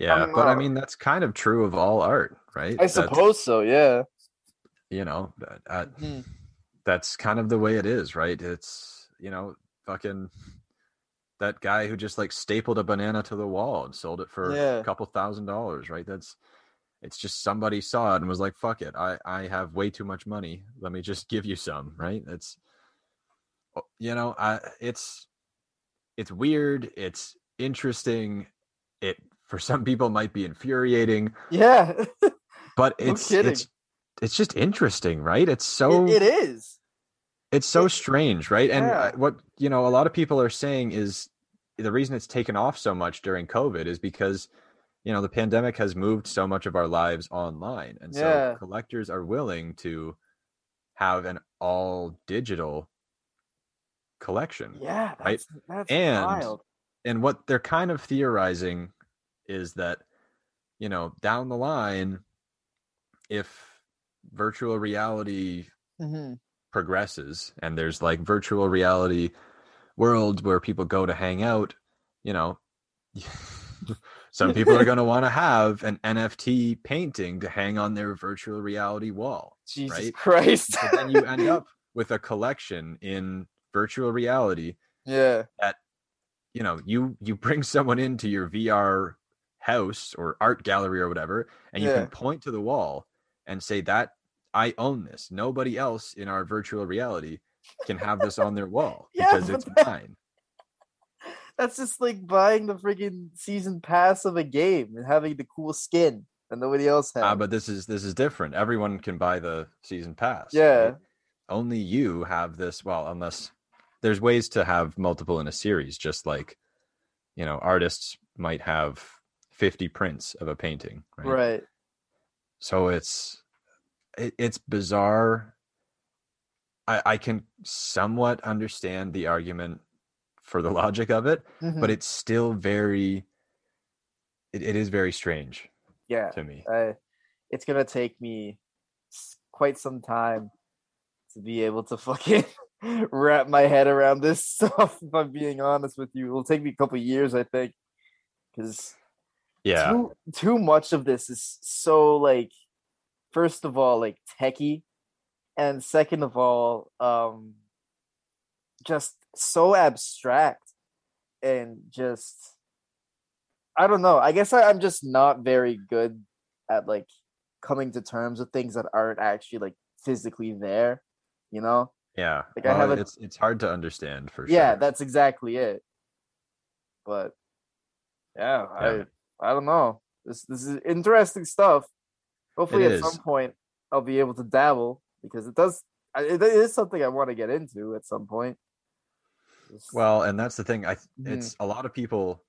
I mean, that's kind of true of all art, right? I suppose so, yeah. You know, that's kind of the way it is, right? It's, you know, fucking that guy who just like stapled a banana to the wall and sold it for a couple $1,000s, right? It's just somebody saw it and was like, fuck it, I have way too much money, let me just give you some, right? It's, you know, it's weird, it's interesting, it for some people might be infuriating, but it's just interesting, right? It's so it's so strange, right? And what, you know, a lot of people are saying is the reason it's taken off so much during COVID is because, you know, the pandemic has moved so much of our lives online, and so collectors are willing to have an all digital collection. Yeah, that's wild. And what they're kind of theorizing is that, you know, down the line, if virtual reality progresses and there's like virtual reality worlds where people go to hang out, you know, some people are going to want to have an NFT painting to hang on their virtual reality wall. Jesus Christ. So then you end up with a collection in virtual reality that, you know, you bring someone into your VR house or art gallery or whatever, and you can point to the wall and say that I own this. Nobody else in our virtual reality can have this on their wall because it's mine. That's just like buying the freaking season pass of a game and having the cool skin that nobody else has. But this is different. Everyone can buy the season pass. Yeah. Right? Only you have this. Well, unless there's ways to have multiple in a series, just like, you know, artists might have 50 prints of a painting. Right. So it's bizarre. I can somewhat understand the argument for the logic of it, but it's still it is very strange to me. It's going to take me quite some time to be able to fucking wrap my head around this stuff, if I'm being honest with you. It'll take me a couple years, I think, because Yeah. Too much of this is so, like, first of all, like, techie. And second of all, just so abstract and just, I don't know. I guess I'm just not very good at, like, coming to terms with things that aren't actually, like, physically there, you know? Yeah. Like, I have it's hard to understand for sure. Yeah, that's exactly it. But yeah. I don't know. This is interesting stuff. Hopefully at some point I'll be able to dabble, because it is something I want to get into at some point. Well, and that's the thing. It's a lot of people.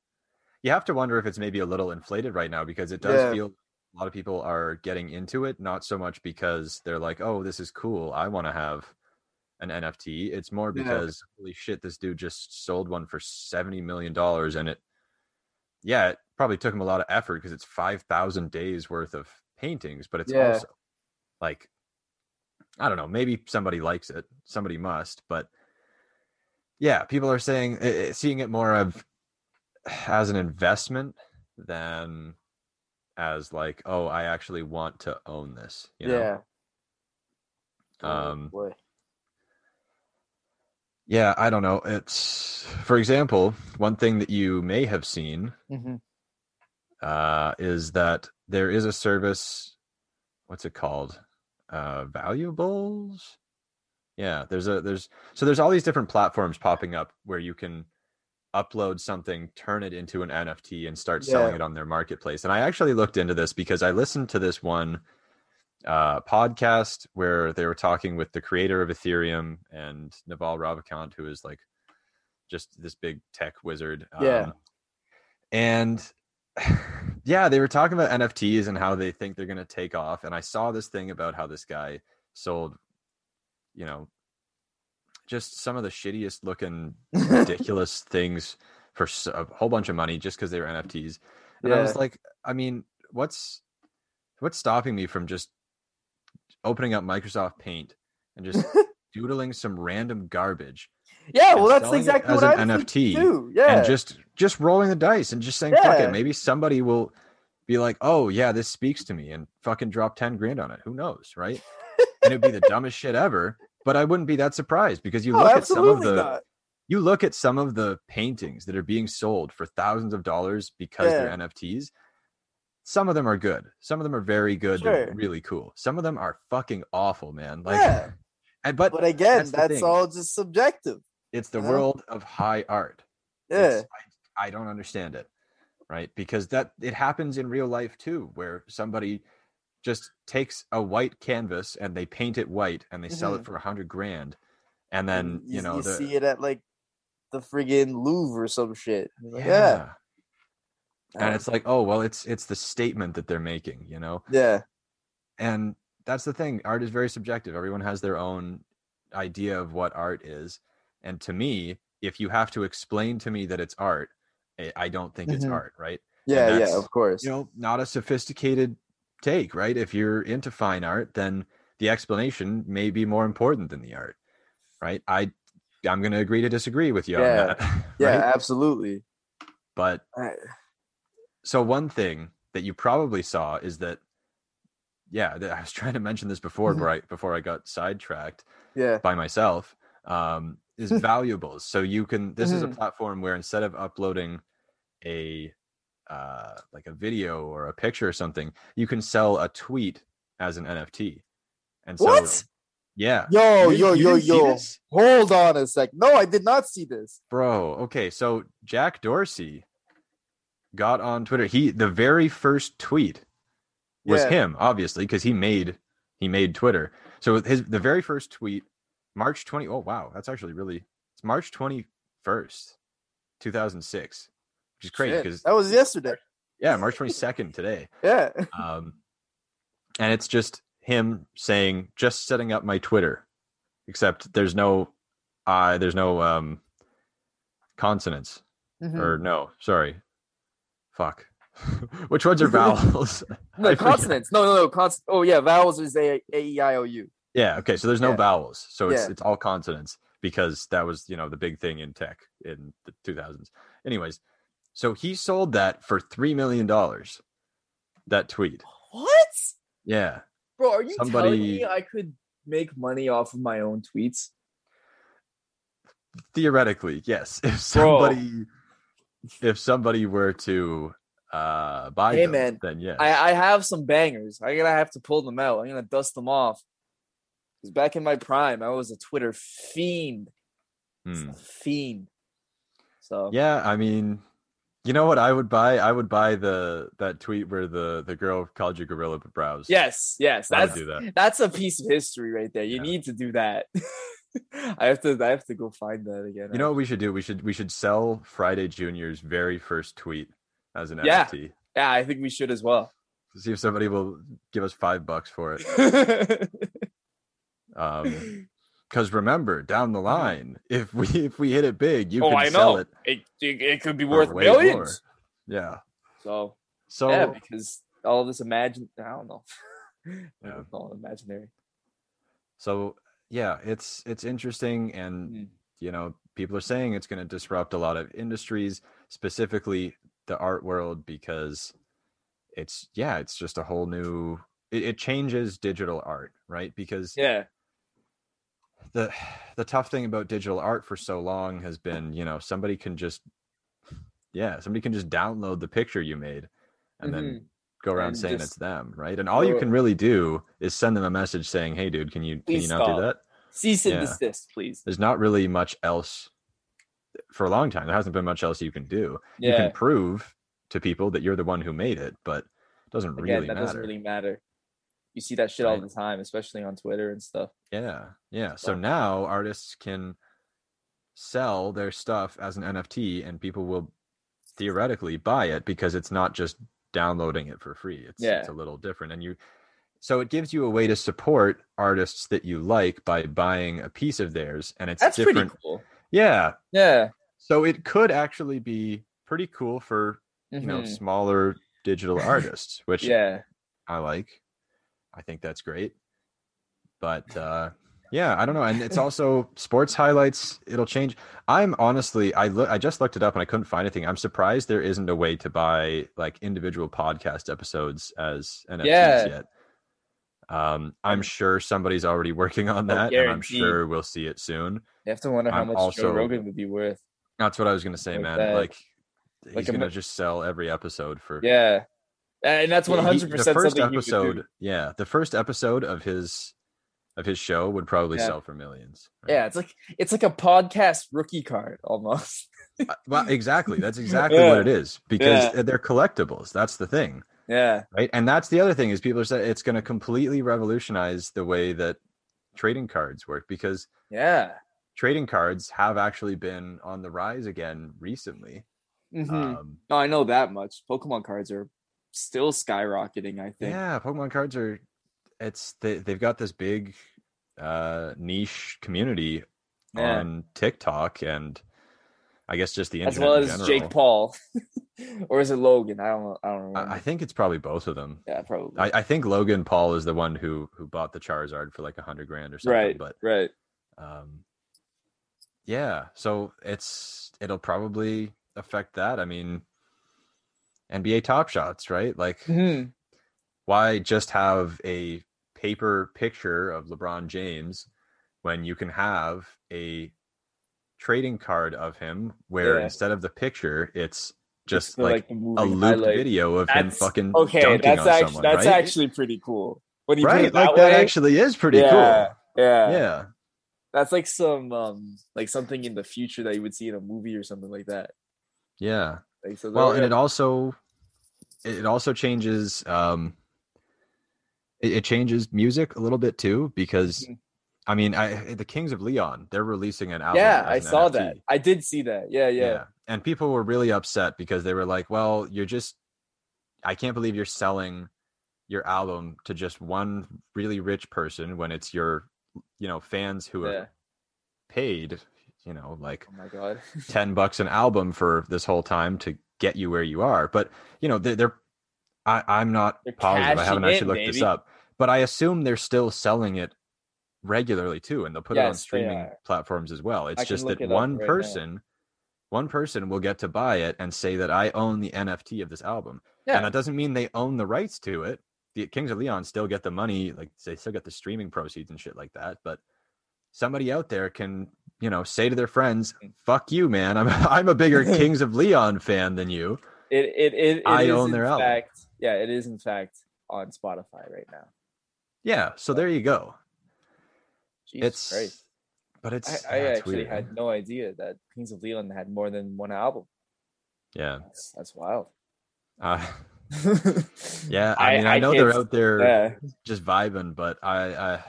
You have to wonder if it's maybe a little inflated right now, because it does feel a lot of people are getting into it, not so much because they're like, oh, this is cool, I want to have an NFT. It's more because holy shit, this dude just sold one for $70 million. And it probably took him a lot of effort, because it's 5,000 days worth of paintings, but it's also like, I don't know, maybe somebody likes it. Somebody must, but yeah, people are seeing it more of as an investment than as like, oh, I actually want to own this, you know? Yeah. Yeah, I don't know. It's, for example, one thing that you may have seen is that there is a service, what's it called? Valuables? Yeah, there's all these different platforms popping up where you can upload something, turn it into an NFT, and start selling it on their marketplace. And I actually looked into this because I listened to this one podcast where they were talking with the creator of Ethereum and Naval Ravikant, who is like just this big tech wizard. They were talking about NFTs and how they think they're going to take off. And I saw this thing about how this guy sold, you know, just some of the shittiest looking ridiculous things for a whole bunch of money just because they were NFTs. And I was like, I mean, what's stopping me from just opening up Microsoft Paint and just doodling some random garbage? Yeah, well, that's exactly what I was thinking too. Yeah, and just rolling the dice and just saying, fuck it, maybe somebody will be like, oh yeah, this speaks to me, and fucking drop $10,000 on it. Who knows, right? And it'd be the dumbest shit ever. But I wouldn't be that surprised, because you look at some of the paintings that are being sold for thousands of dollars because they're NFTs. Some of them are good. Some of them are very good. Sure. They're really cool. Some of them are fucking awful, man. Like, but again, that's all just subjective. It's the world of high art. Yeah, I don't understand it, right? Because it happens in real life too, where somebody just takes a white canvas and they paint it white and they sell it for $100,000, and then you see it at like the friggin' Louvre or some shit. Yeah. And it's like, oh, well, it's the statement that they're making, you know? Yeah. And that's the thing. Art is very subjective. Everyone has their own idea of what art is. And to me, if you have to explain to me that it's art, I don't think it's art, right? Yeah, of course. You know, not a sophisticated take, right? If you're into fine art, then the explanation may be more important than the art, right? I'm going to agree to disagree with you on that. Right? Yeah, absolutely. But... So one thing that you probably saw is that, I was trying to mention this before, before I got sidetracked by myself, is Valuables. So you can, this is a platform where instead of uploading like a video or a picture or something, you can sell a tweet as an NFT. And so, what? Yeah. Yo. Hold on a sec. No, I did not see this. Bro. Okay. So Jack Dorsey got on Twitter. The very first tweet was him, obviously, because he made Twitter. So the very first tweet, March 20. Oh wow, that's actually it's March 21st, 2006, which is crazy because that was yesterday. Yeah, March 22nd today. Yeah. And it's just him saying, just setting up my Twitter, except there's no consonants or no, sorry. Fuck. Which ones are vowels? No, consonants. No. Oh, yeah. Vowels is A-E-I-O-U. Yeah. Okay. So there's no vowels. So it's all consonants, because that was, the big thing in tech in the 2000s. Anyways, So he sold that for $3 million, that tweet. What? Yeah. Bro, are you telling me I could make money off of my own tweets? Theoretically, yes. If somebody were to buy them, then yes. I have some bangers. I'm going to have to pull them out. I'm going to dust them off. Because back in my prime, I was a Twitter fiend. So yeah, I mean, you know what I would buy? I would buy that tweet where the girl called you Gorilla Brows. Yes, that's a piece of history right there. You need to do that. I have to go find that again. You know what we should do? We should sell Friday Junior's very first tweet as an NFT. Yeah, I think we should as well. See if somebody will give us $5 for it. Because remember, down the line, if we hit it big, you can sell it. It could be worth millions. More. Yeah. So yeah, because all of this I don't know. Yeah. It's all imaginary. So yeah, it's interesting, and you know, people are saying it's going to disrupt a lot of industries, specifically the art world, because it's just a whole new. It changes digital art, right? Because The tough thing about digital art for so long has been, you know, somebody can just download the picture you made and then go around saying it's them, right? And all you can really do is send them a message saying, hey, dude, can you not do that? Cease and desist, please. There's not really much else for a long time. There hasn't been much else you can do. Yeah. You can prove to people that you're the one who made it, but it doesn't really matter. That doesn't really matter. You see that shit all the time, especially on Twitter and stuff. Yeah. So now artists can sell their stuff as an NFT, and people will theoretically buy it because it's not just downloading it for free. It's a little different, and so it gives you a way to support artists that you like by buying a piece of theirs, and that's different. Pretty cool. Yeah. So it could actually be pretty cool for you know, smaller digital artists, which I like. I think that's great, but I don't know. And it's also sports highlights. It'll change. I'm honestly, I just looked it up and I couldn't find anything. I'm surprised there isn't a way to buy like individual podcast episodes as NFTs yet. I'm sure somebody's already working on that, and I'm sure we'll see it soon. You have to wonder how much Joe Rogan would be worth. That's what I was going to say, man. That. Like he's going to just sell every episode for and that's 100% something episode, you could do. Yeah, the first episode of his show would probably sell for millions. Right? Yeah, it's like a podcast rookie card almost. Well, exactly. That's exactly what it is, because they're collectibles. That's the thing. Yeah. Right, and that's the other thing is people are saying it's going to completely revolutionize the way that trading cards work, because trading cards have actually been on the rise again recently. No, I know that much. Pokemon cards are still skyrocketing, I think. Yeah, Pokemon cards are they've got this big niche community on TikTok, and I guess just the internet as well as in general. Jake Paul or is it Logan? I don't know. I think it's probably both of them. Yeah, probably. I think Logan Paul is the one who bought the Charizard for like $100,000 or something. Right. So it'll probably affect that. I mean, NBA Top Shots, right? Like, why just have a paper picture of LeBron James when you can have a trading card of him where instead of the picture, it's just like a looped video of him fucking dunking on someone, right? That's actually pretty cool. Right, like that actually is pretty cool. Yeah. That's like some like something in the future that you would see in a movie or something like that. Yeah. Like, so and it also changes it changes music a little bit too, because I mean the Kings of Leon, they're releasing an album. Yeah, I saw NFT. That. I did see that. Yeah. And people were really upset because they were like, well, I can't believe you're selling your album to just one really rich person when it's your fans who are paid. Oh my God. $10 an album for this whole time to get you where you are. But I'm not positive. I haven't actually looked this up, but I assume they're still selling it regularly too, and they'll put it on streaming platforms as well. It's just that one person one person will get to buy it and say that I own the NFT of this album. Yeah. And that doesn't mean they own the rights to it. The Kings of Leon still get the money, like they still get the streaming proceeds and shit like that. But somebody out there can, you know, say to their friends, "Fuck you, man. I'm a bigger Kings of Leon fan than you." I own their album. Yeah, it is in fact on Spotify right now. Yeah, so there you go. Jesus Christ. But it's I actually had no idea that Kings of Leon had more than one album. Yeah, that's wild. Yeah, I mean, I know they're out there just vibing, but I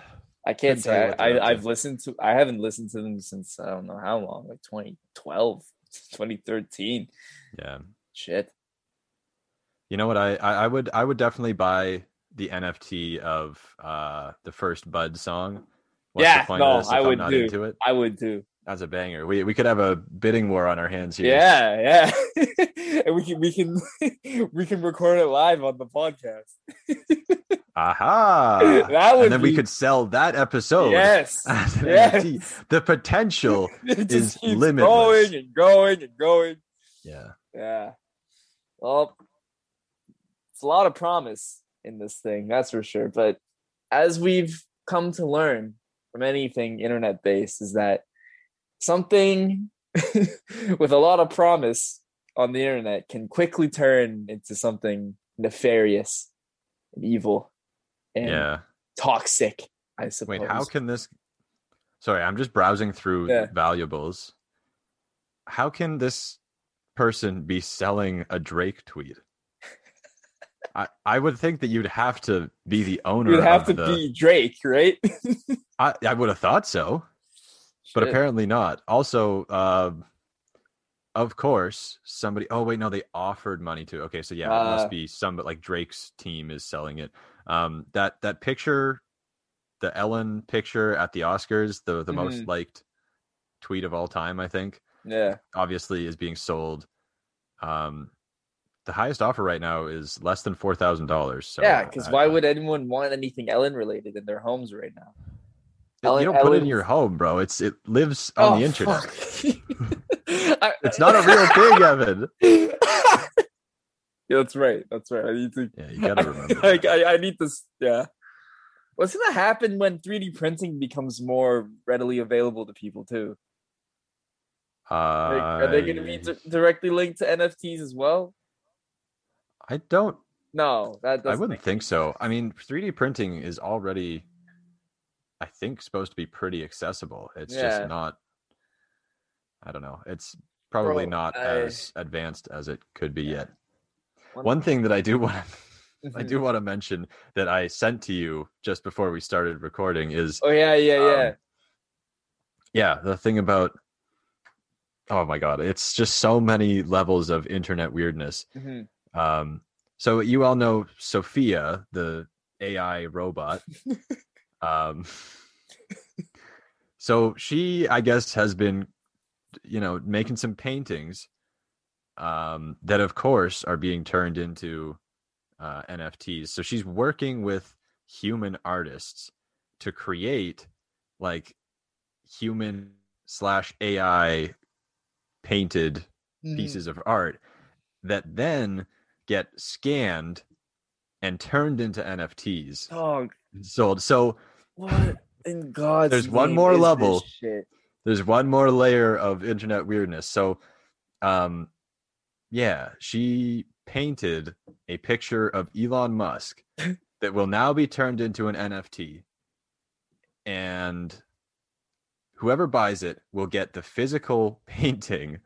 can't say I haven't listened to them since I don't know how long, like 2012, 2013. Yeah, shit. You know what? I would definitely buy the NFT of the first Bud song. I would do it. I would too. That's a banger. We could have a bidding war on our hands here. Yeah, yeah. And we can record it live on the podcast. Aha! And then we could sell that episode. Yes. Yes. The potential is limitless. Going and going. Yeah. Yeah. Well, it's a lot of promise in this thing, that's for sure. But as we've come to learn from anything internet based, is that something with a lot of promise on the internet can quickly turn into something nefarious and evil and toxic, I suppose. Wait, how can this... Sorry, I'm just browsing through Valuables. How can this person be selling a Drake tweet? I would think that you'd have to be the owner. You'd have to be Drake, right? I would have thought so, but apparently not. Also, of course, somebody. Oh wait, no, they offered money to. Okay, so yeah, it must be somebody like Drake's team is selling it. That picture, the Ellen picture at the Oscars, the most liked tweet of all time, I think. Yeah, obviously is being sold. The highest offer right now is less than $4,000. So yeah, because why would anyone want anything Ellen related in their homes right now? You don't put it in your home, bro. It lives on the internet. It's not a real thing, Evan. Yeah, that's right. I need to. Yeah, you gotta remember. I need this. Yeah, what's gonna happen when 3D printing becomes more readily available to people too? Are they gonna be directly linked to NFTs as well? I don't know. I wouldn't think so. I mean, 3D printing is already, I think, supposed to be pretty accessible. It's just not, I don't know. It's probably not as advanced as it could be yet. One thing that I do want to, mention that I sent to you just before we started recording is, the thing about, oh my God, it's just so many levels of internet weirdness. Mm-hmm. So you all know Sophia, the AI robot. So she, I guess, has been, making some paintings, that of course are being turned into, NFTs. So she's working with human artists to create like human/AI painted pieces of art that then get scanned and turned into NFTs and sold. So what in God's there's one more level. There's one more layer of internet weirdness. So she painted a picture of Elon Musk that will now be turned into an NFT. And whoever buys it will get the physical painting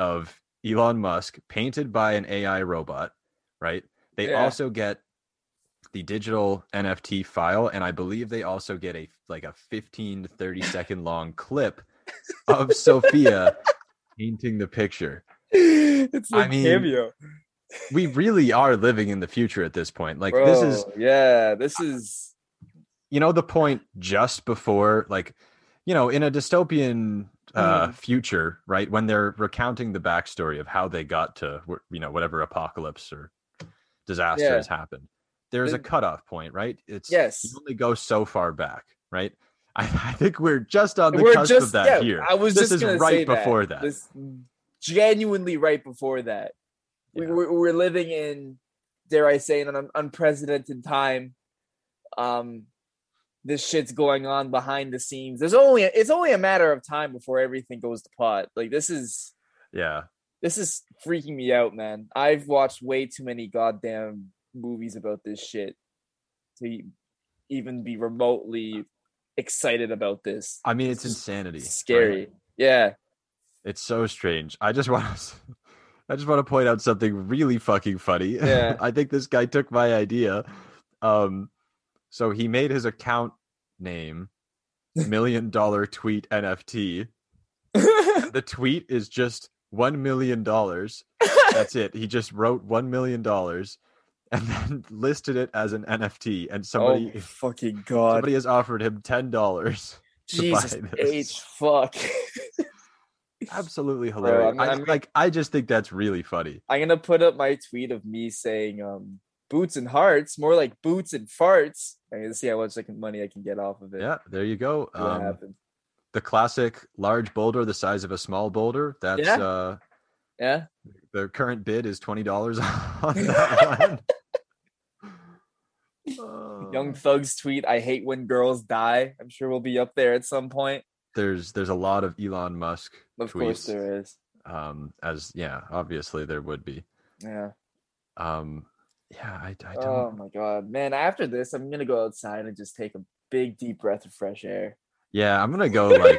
of Elon Musk painted by an AI robot, right? They also get the digital NFT file, and I believe they also get a 15 to 30 second long clip of Sophia painting the picture. It's like cameo. We really are living in the future at this point. Like, bro, this is the point just before, like, in a dystopian future, right, when they're recounting the backstory of how they got to whatever apocalypse or disaster has happened, there's a cutoff point, right? It's you only go so far back, right? I think we're just on the cusp of that here. I was this just is right before that. This genuinely right before that. Yeah. We're living in, dare I say, in an unprecedented time. This shit's going on behind the scenes. It's only a matter of time before everything goes to pot. Like this is freaking me out, man. I've watched way too many goddamn movies about this shit to even be remotely excited about this. I mean, it's insanity. Scary. Right? Yeah. It's so strange. I just want to point out something really fucking funny. Yeah. I think this guy took my idea. So he made his account name $1 million tweet NFT. The tweet is just $1 million. That's it. He just wrote $1 million and then listed it as an NFT. And somebody, oh fucking god, somebody has offered him $10 to buy this. Jesus H. Fuck. Absolutely hilarious. Bro, I just think that's really funny. I'm gonna put up my tweet of me saying, boots and hearts, more like boots and farts. I'm gonna see how much money I can get off of it. Yeah, there you go. The classic large boulder, the size of a small boulder. That's the current bid is $20 on that one. Young Thug's tweet, I hate when girls die. I'm sure we'll be up there at some point. There's a lot of Elon Musk tweets. Of course there is. Obviously there would be. Yeah. I don't. Oh my god, man! After this, I'm gonna go outside and just take a big deep breath of fresh air. Yeah, I'm gonna go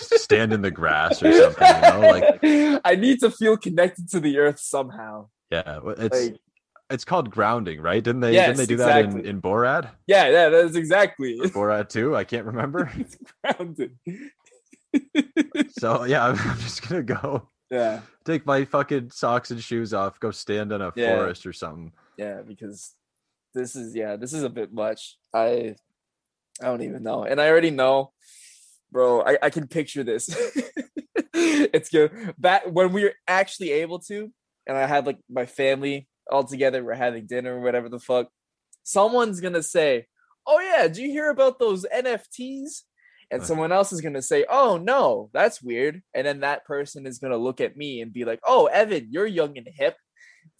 stand in the grass or something. I need to feel connected to the earth somehow. Yeah, it's called grounding, right? Didn't they do that in Borat? Yeah, that's exactly it. Borat 2, I can't remember. It's grounded. So yeah, I'm just gonna go. Yeah. Take my fucking socks and shoes off. Go stand in a forest or something. Yeah, because this is a bit much. I don't even know, and I already know, bro. I can picture this. It's good. Back when we were actually able to, and I had my family all together. We're having dinner or whatever the fuck. Someone's gonna say, "Oh yeah, do you hear about those NFTs?" And someone else is going to say, oh, no, that's weird. And then that person is going to look at me and be like, oh, Evan, you're young and hip.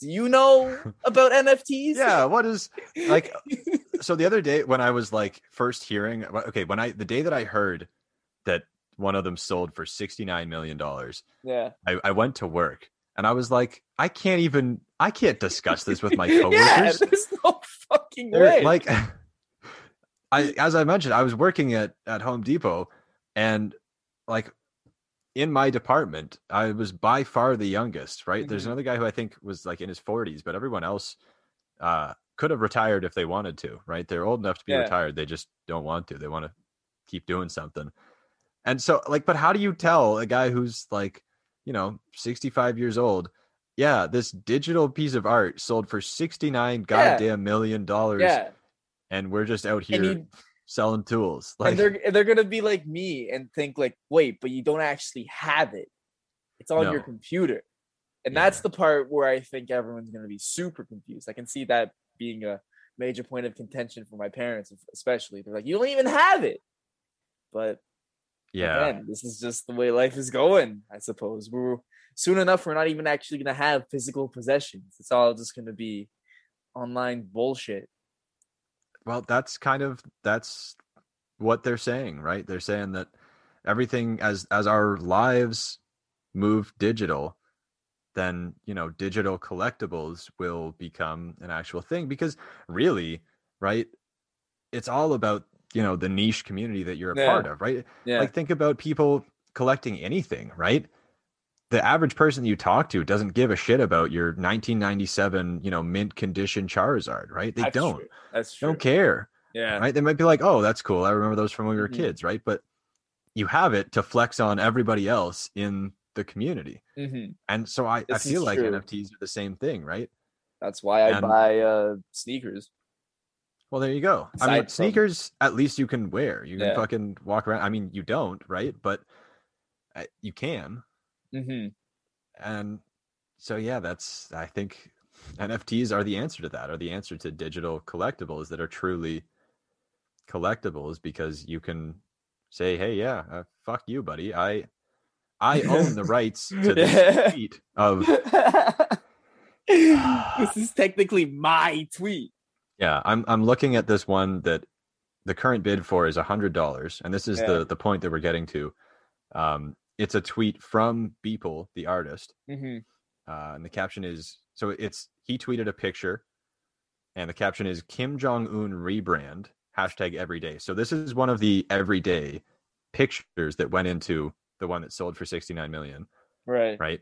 Do you know about NFTs? Yeah, so the other day when I was first hearing, the day that I heard that one of them sold for $69 million, yeah, I went to work and I was like, I can't discuss this with my coworkers. Yeah, there's no fucking way. As I mentioned, I was working at Home Depot, and in my department, I was by far the youngest, right? Mm-hmm. There's another guy who I think was in his 40s, but everyone else could have retired if they wanted to, right? They're old enough to be retired. They just don't want to. They want to keep doing something. And so but how do you tell a guy who's 65 years old, yeah, this digital piece of art sold for $69 goddamn million dollars. Yeah. And we're just out here selling tools. And they're going to be like me and think wait, but you don't actually have it. It's on your computer. And that's the part where I think everyone's going to be super confused. I can see that being a major point of contention for my parents, especially. They're like, you don't even have it. But again, this is just the way life is going, I suppose. Soon enough, we're not even actually going to have physical possessions. It's all just going to be online bullshit. Well, that's what they're saying, right? They're saying that everything as our lives move digital, then, digital collectibles will become an actual thing, because really, right, it's all about, the niche community that you're a part of, right? Yeah. Think about people collecting anything, right? The average person you talk to doesn't give a shit about your 1997, mint condition Charizard, right? They don't. True. That's true. Don't care. Yeah. Right? They might be like, "Oh, that's cool. I remember those from when we were kids," right? But you have it to flex on everybody else in the community, and so I feel like NFTs are the same thing, right? That's why I buy sneakers. Well, there you go. Sneakers, at least you can wear. You can fucking walk around. I mean, you don't, right? But you can. And so that's, I think NFTs are the answer to that, are the answer to digital collectibles that are truly collectibles, because you can say, hey, fuck you, buddy, I I own the rights to this tweet of. This is technically my tweet. Yeah, I'm looking at this one that the current bid for is $100, and this is the point that we're getting to. It's a tweet from Beeple, the artist, and the caption is he tweeted a picture, and the caption is Kim Jong Un rebrand #everyday. So this is one of the everyday pictures that went into the one that sold for $69 million. Right. Right.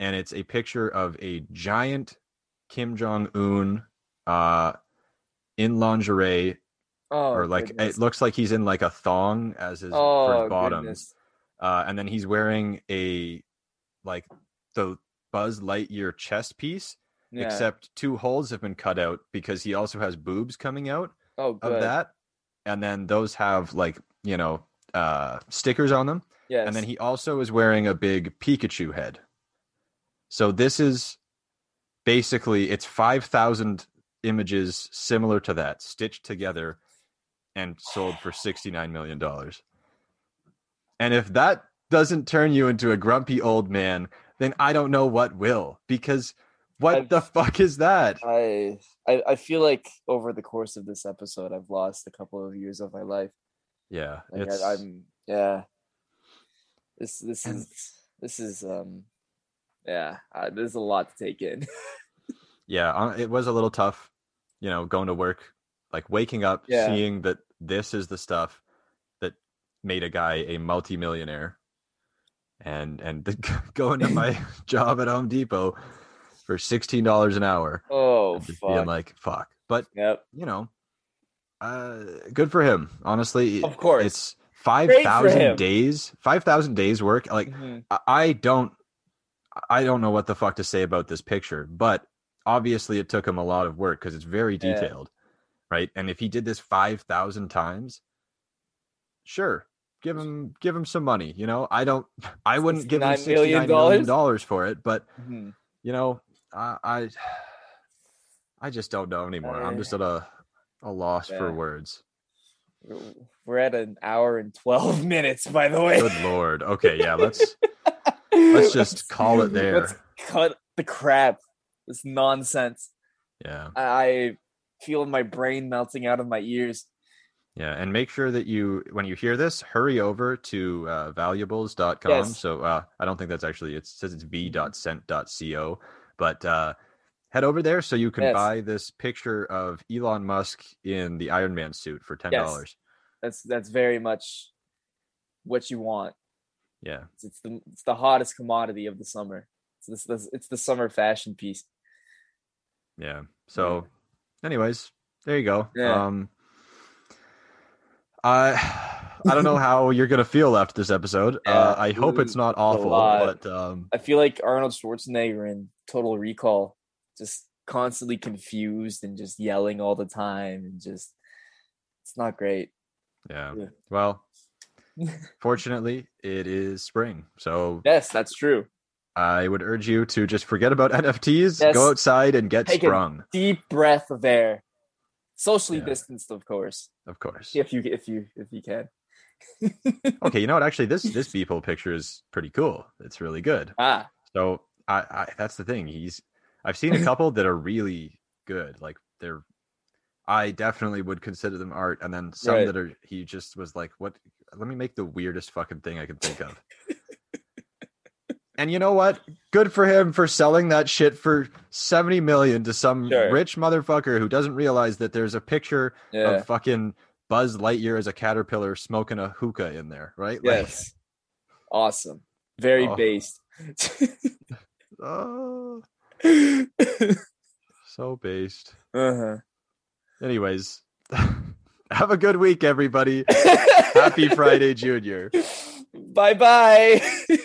And it's a picture of a giant Kim Jong Un in lingerie, it looks like he's in like a thong as his first bottoms, and then he's wearing a like the Buzz Lightyear chest piece, except two holes have been cut out because he also has boobs coming out of that, and then those have like stickers on them, and then he also is wearing a big Pikachu head. So this is basically, it's 5,000 images similar to that stitched together and sold for $69 million. And if that doesn't turn you into a grumpy old man, then I don't know what will, because the fuck is that? I feel like over the course of this episode, I've lost a couple of years of my life. Yeah. Like there's a lot to take in. It was a little tough, going to work, like waking up, seeing that this is the stuff that made a guy a multimillionaire, and going to my job at Home Depot for $16 an hour. Oh, just fuck. Being like, fuck. But, good for him. Honestly, of course, it's 5,000 days work. Like I don't know what the fuck to say about this picture, but obviously it took him a lot of work because it's very detailed, right? And if he did this 5,000 times, sure, give him some money. I wouldn't give him $69 million for it, but I just don't know anymore. I'm just at a loss for words. We're at an hour and 12 minutes, by the way. Good Lord. Okay, yeah, let's just call it there. Let's cut the crap. This nonsense. Yeah. I feel my brain melting out of my ears. Yeah. And make sure that when you hear this, hurry over to valuables.com. Yes. So I don't think that's actually, it says it's v.cent.co, but head over there so you can buy this picture of Elon Musk in the Iron Man suit for $10. Yes. That's very much what you want. Yeah, it's the hottest commodity of the summer. It's the summer fashion piece. Yeah. So, anyways, there you go. Yeah. I don't know how you're gonna feel after this episode. Yeah, I hope it's not awful, but I feel like Arnold Schwarzenegger in Total Recall, just constantly confused and just yelling all the time, and just it's not great. Yeah. Well. Fortunately, it is spring, so yes, that's true. I would urge you to just forget about NFTs, go outside and get sprung. Deep breath of air, socially distanced, of course, if you can. Okay, actually, this Beeple picture is pretty cool. It's really good. So I that's the thing. I've seen a couple that are really good. Like I definitely would consider them art, and then some that are. He just was like, what? Let me make the weirdest fucking thing I can think of. And you know what? Good for him for selling that shit for $70 million to some rich motherfucker who doesn't realize that there's a picture of fucking Buzz Lightyear as a caterpillar smoking a hookah in there, right? Yes. Like, awesome. Very based. So based. Uh-huh. Anyways. Have a good week, everybody. Happy Friday, Junior. Bye-bye.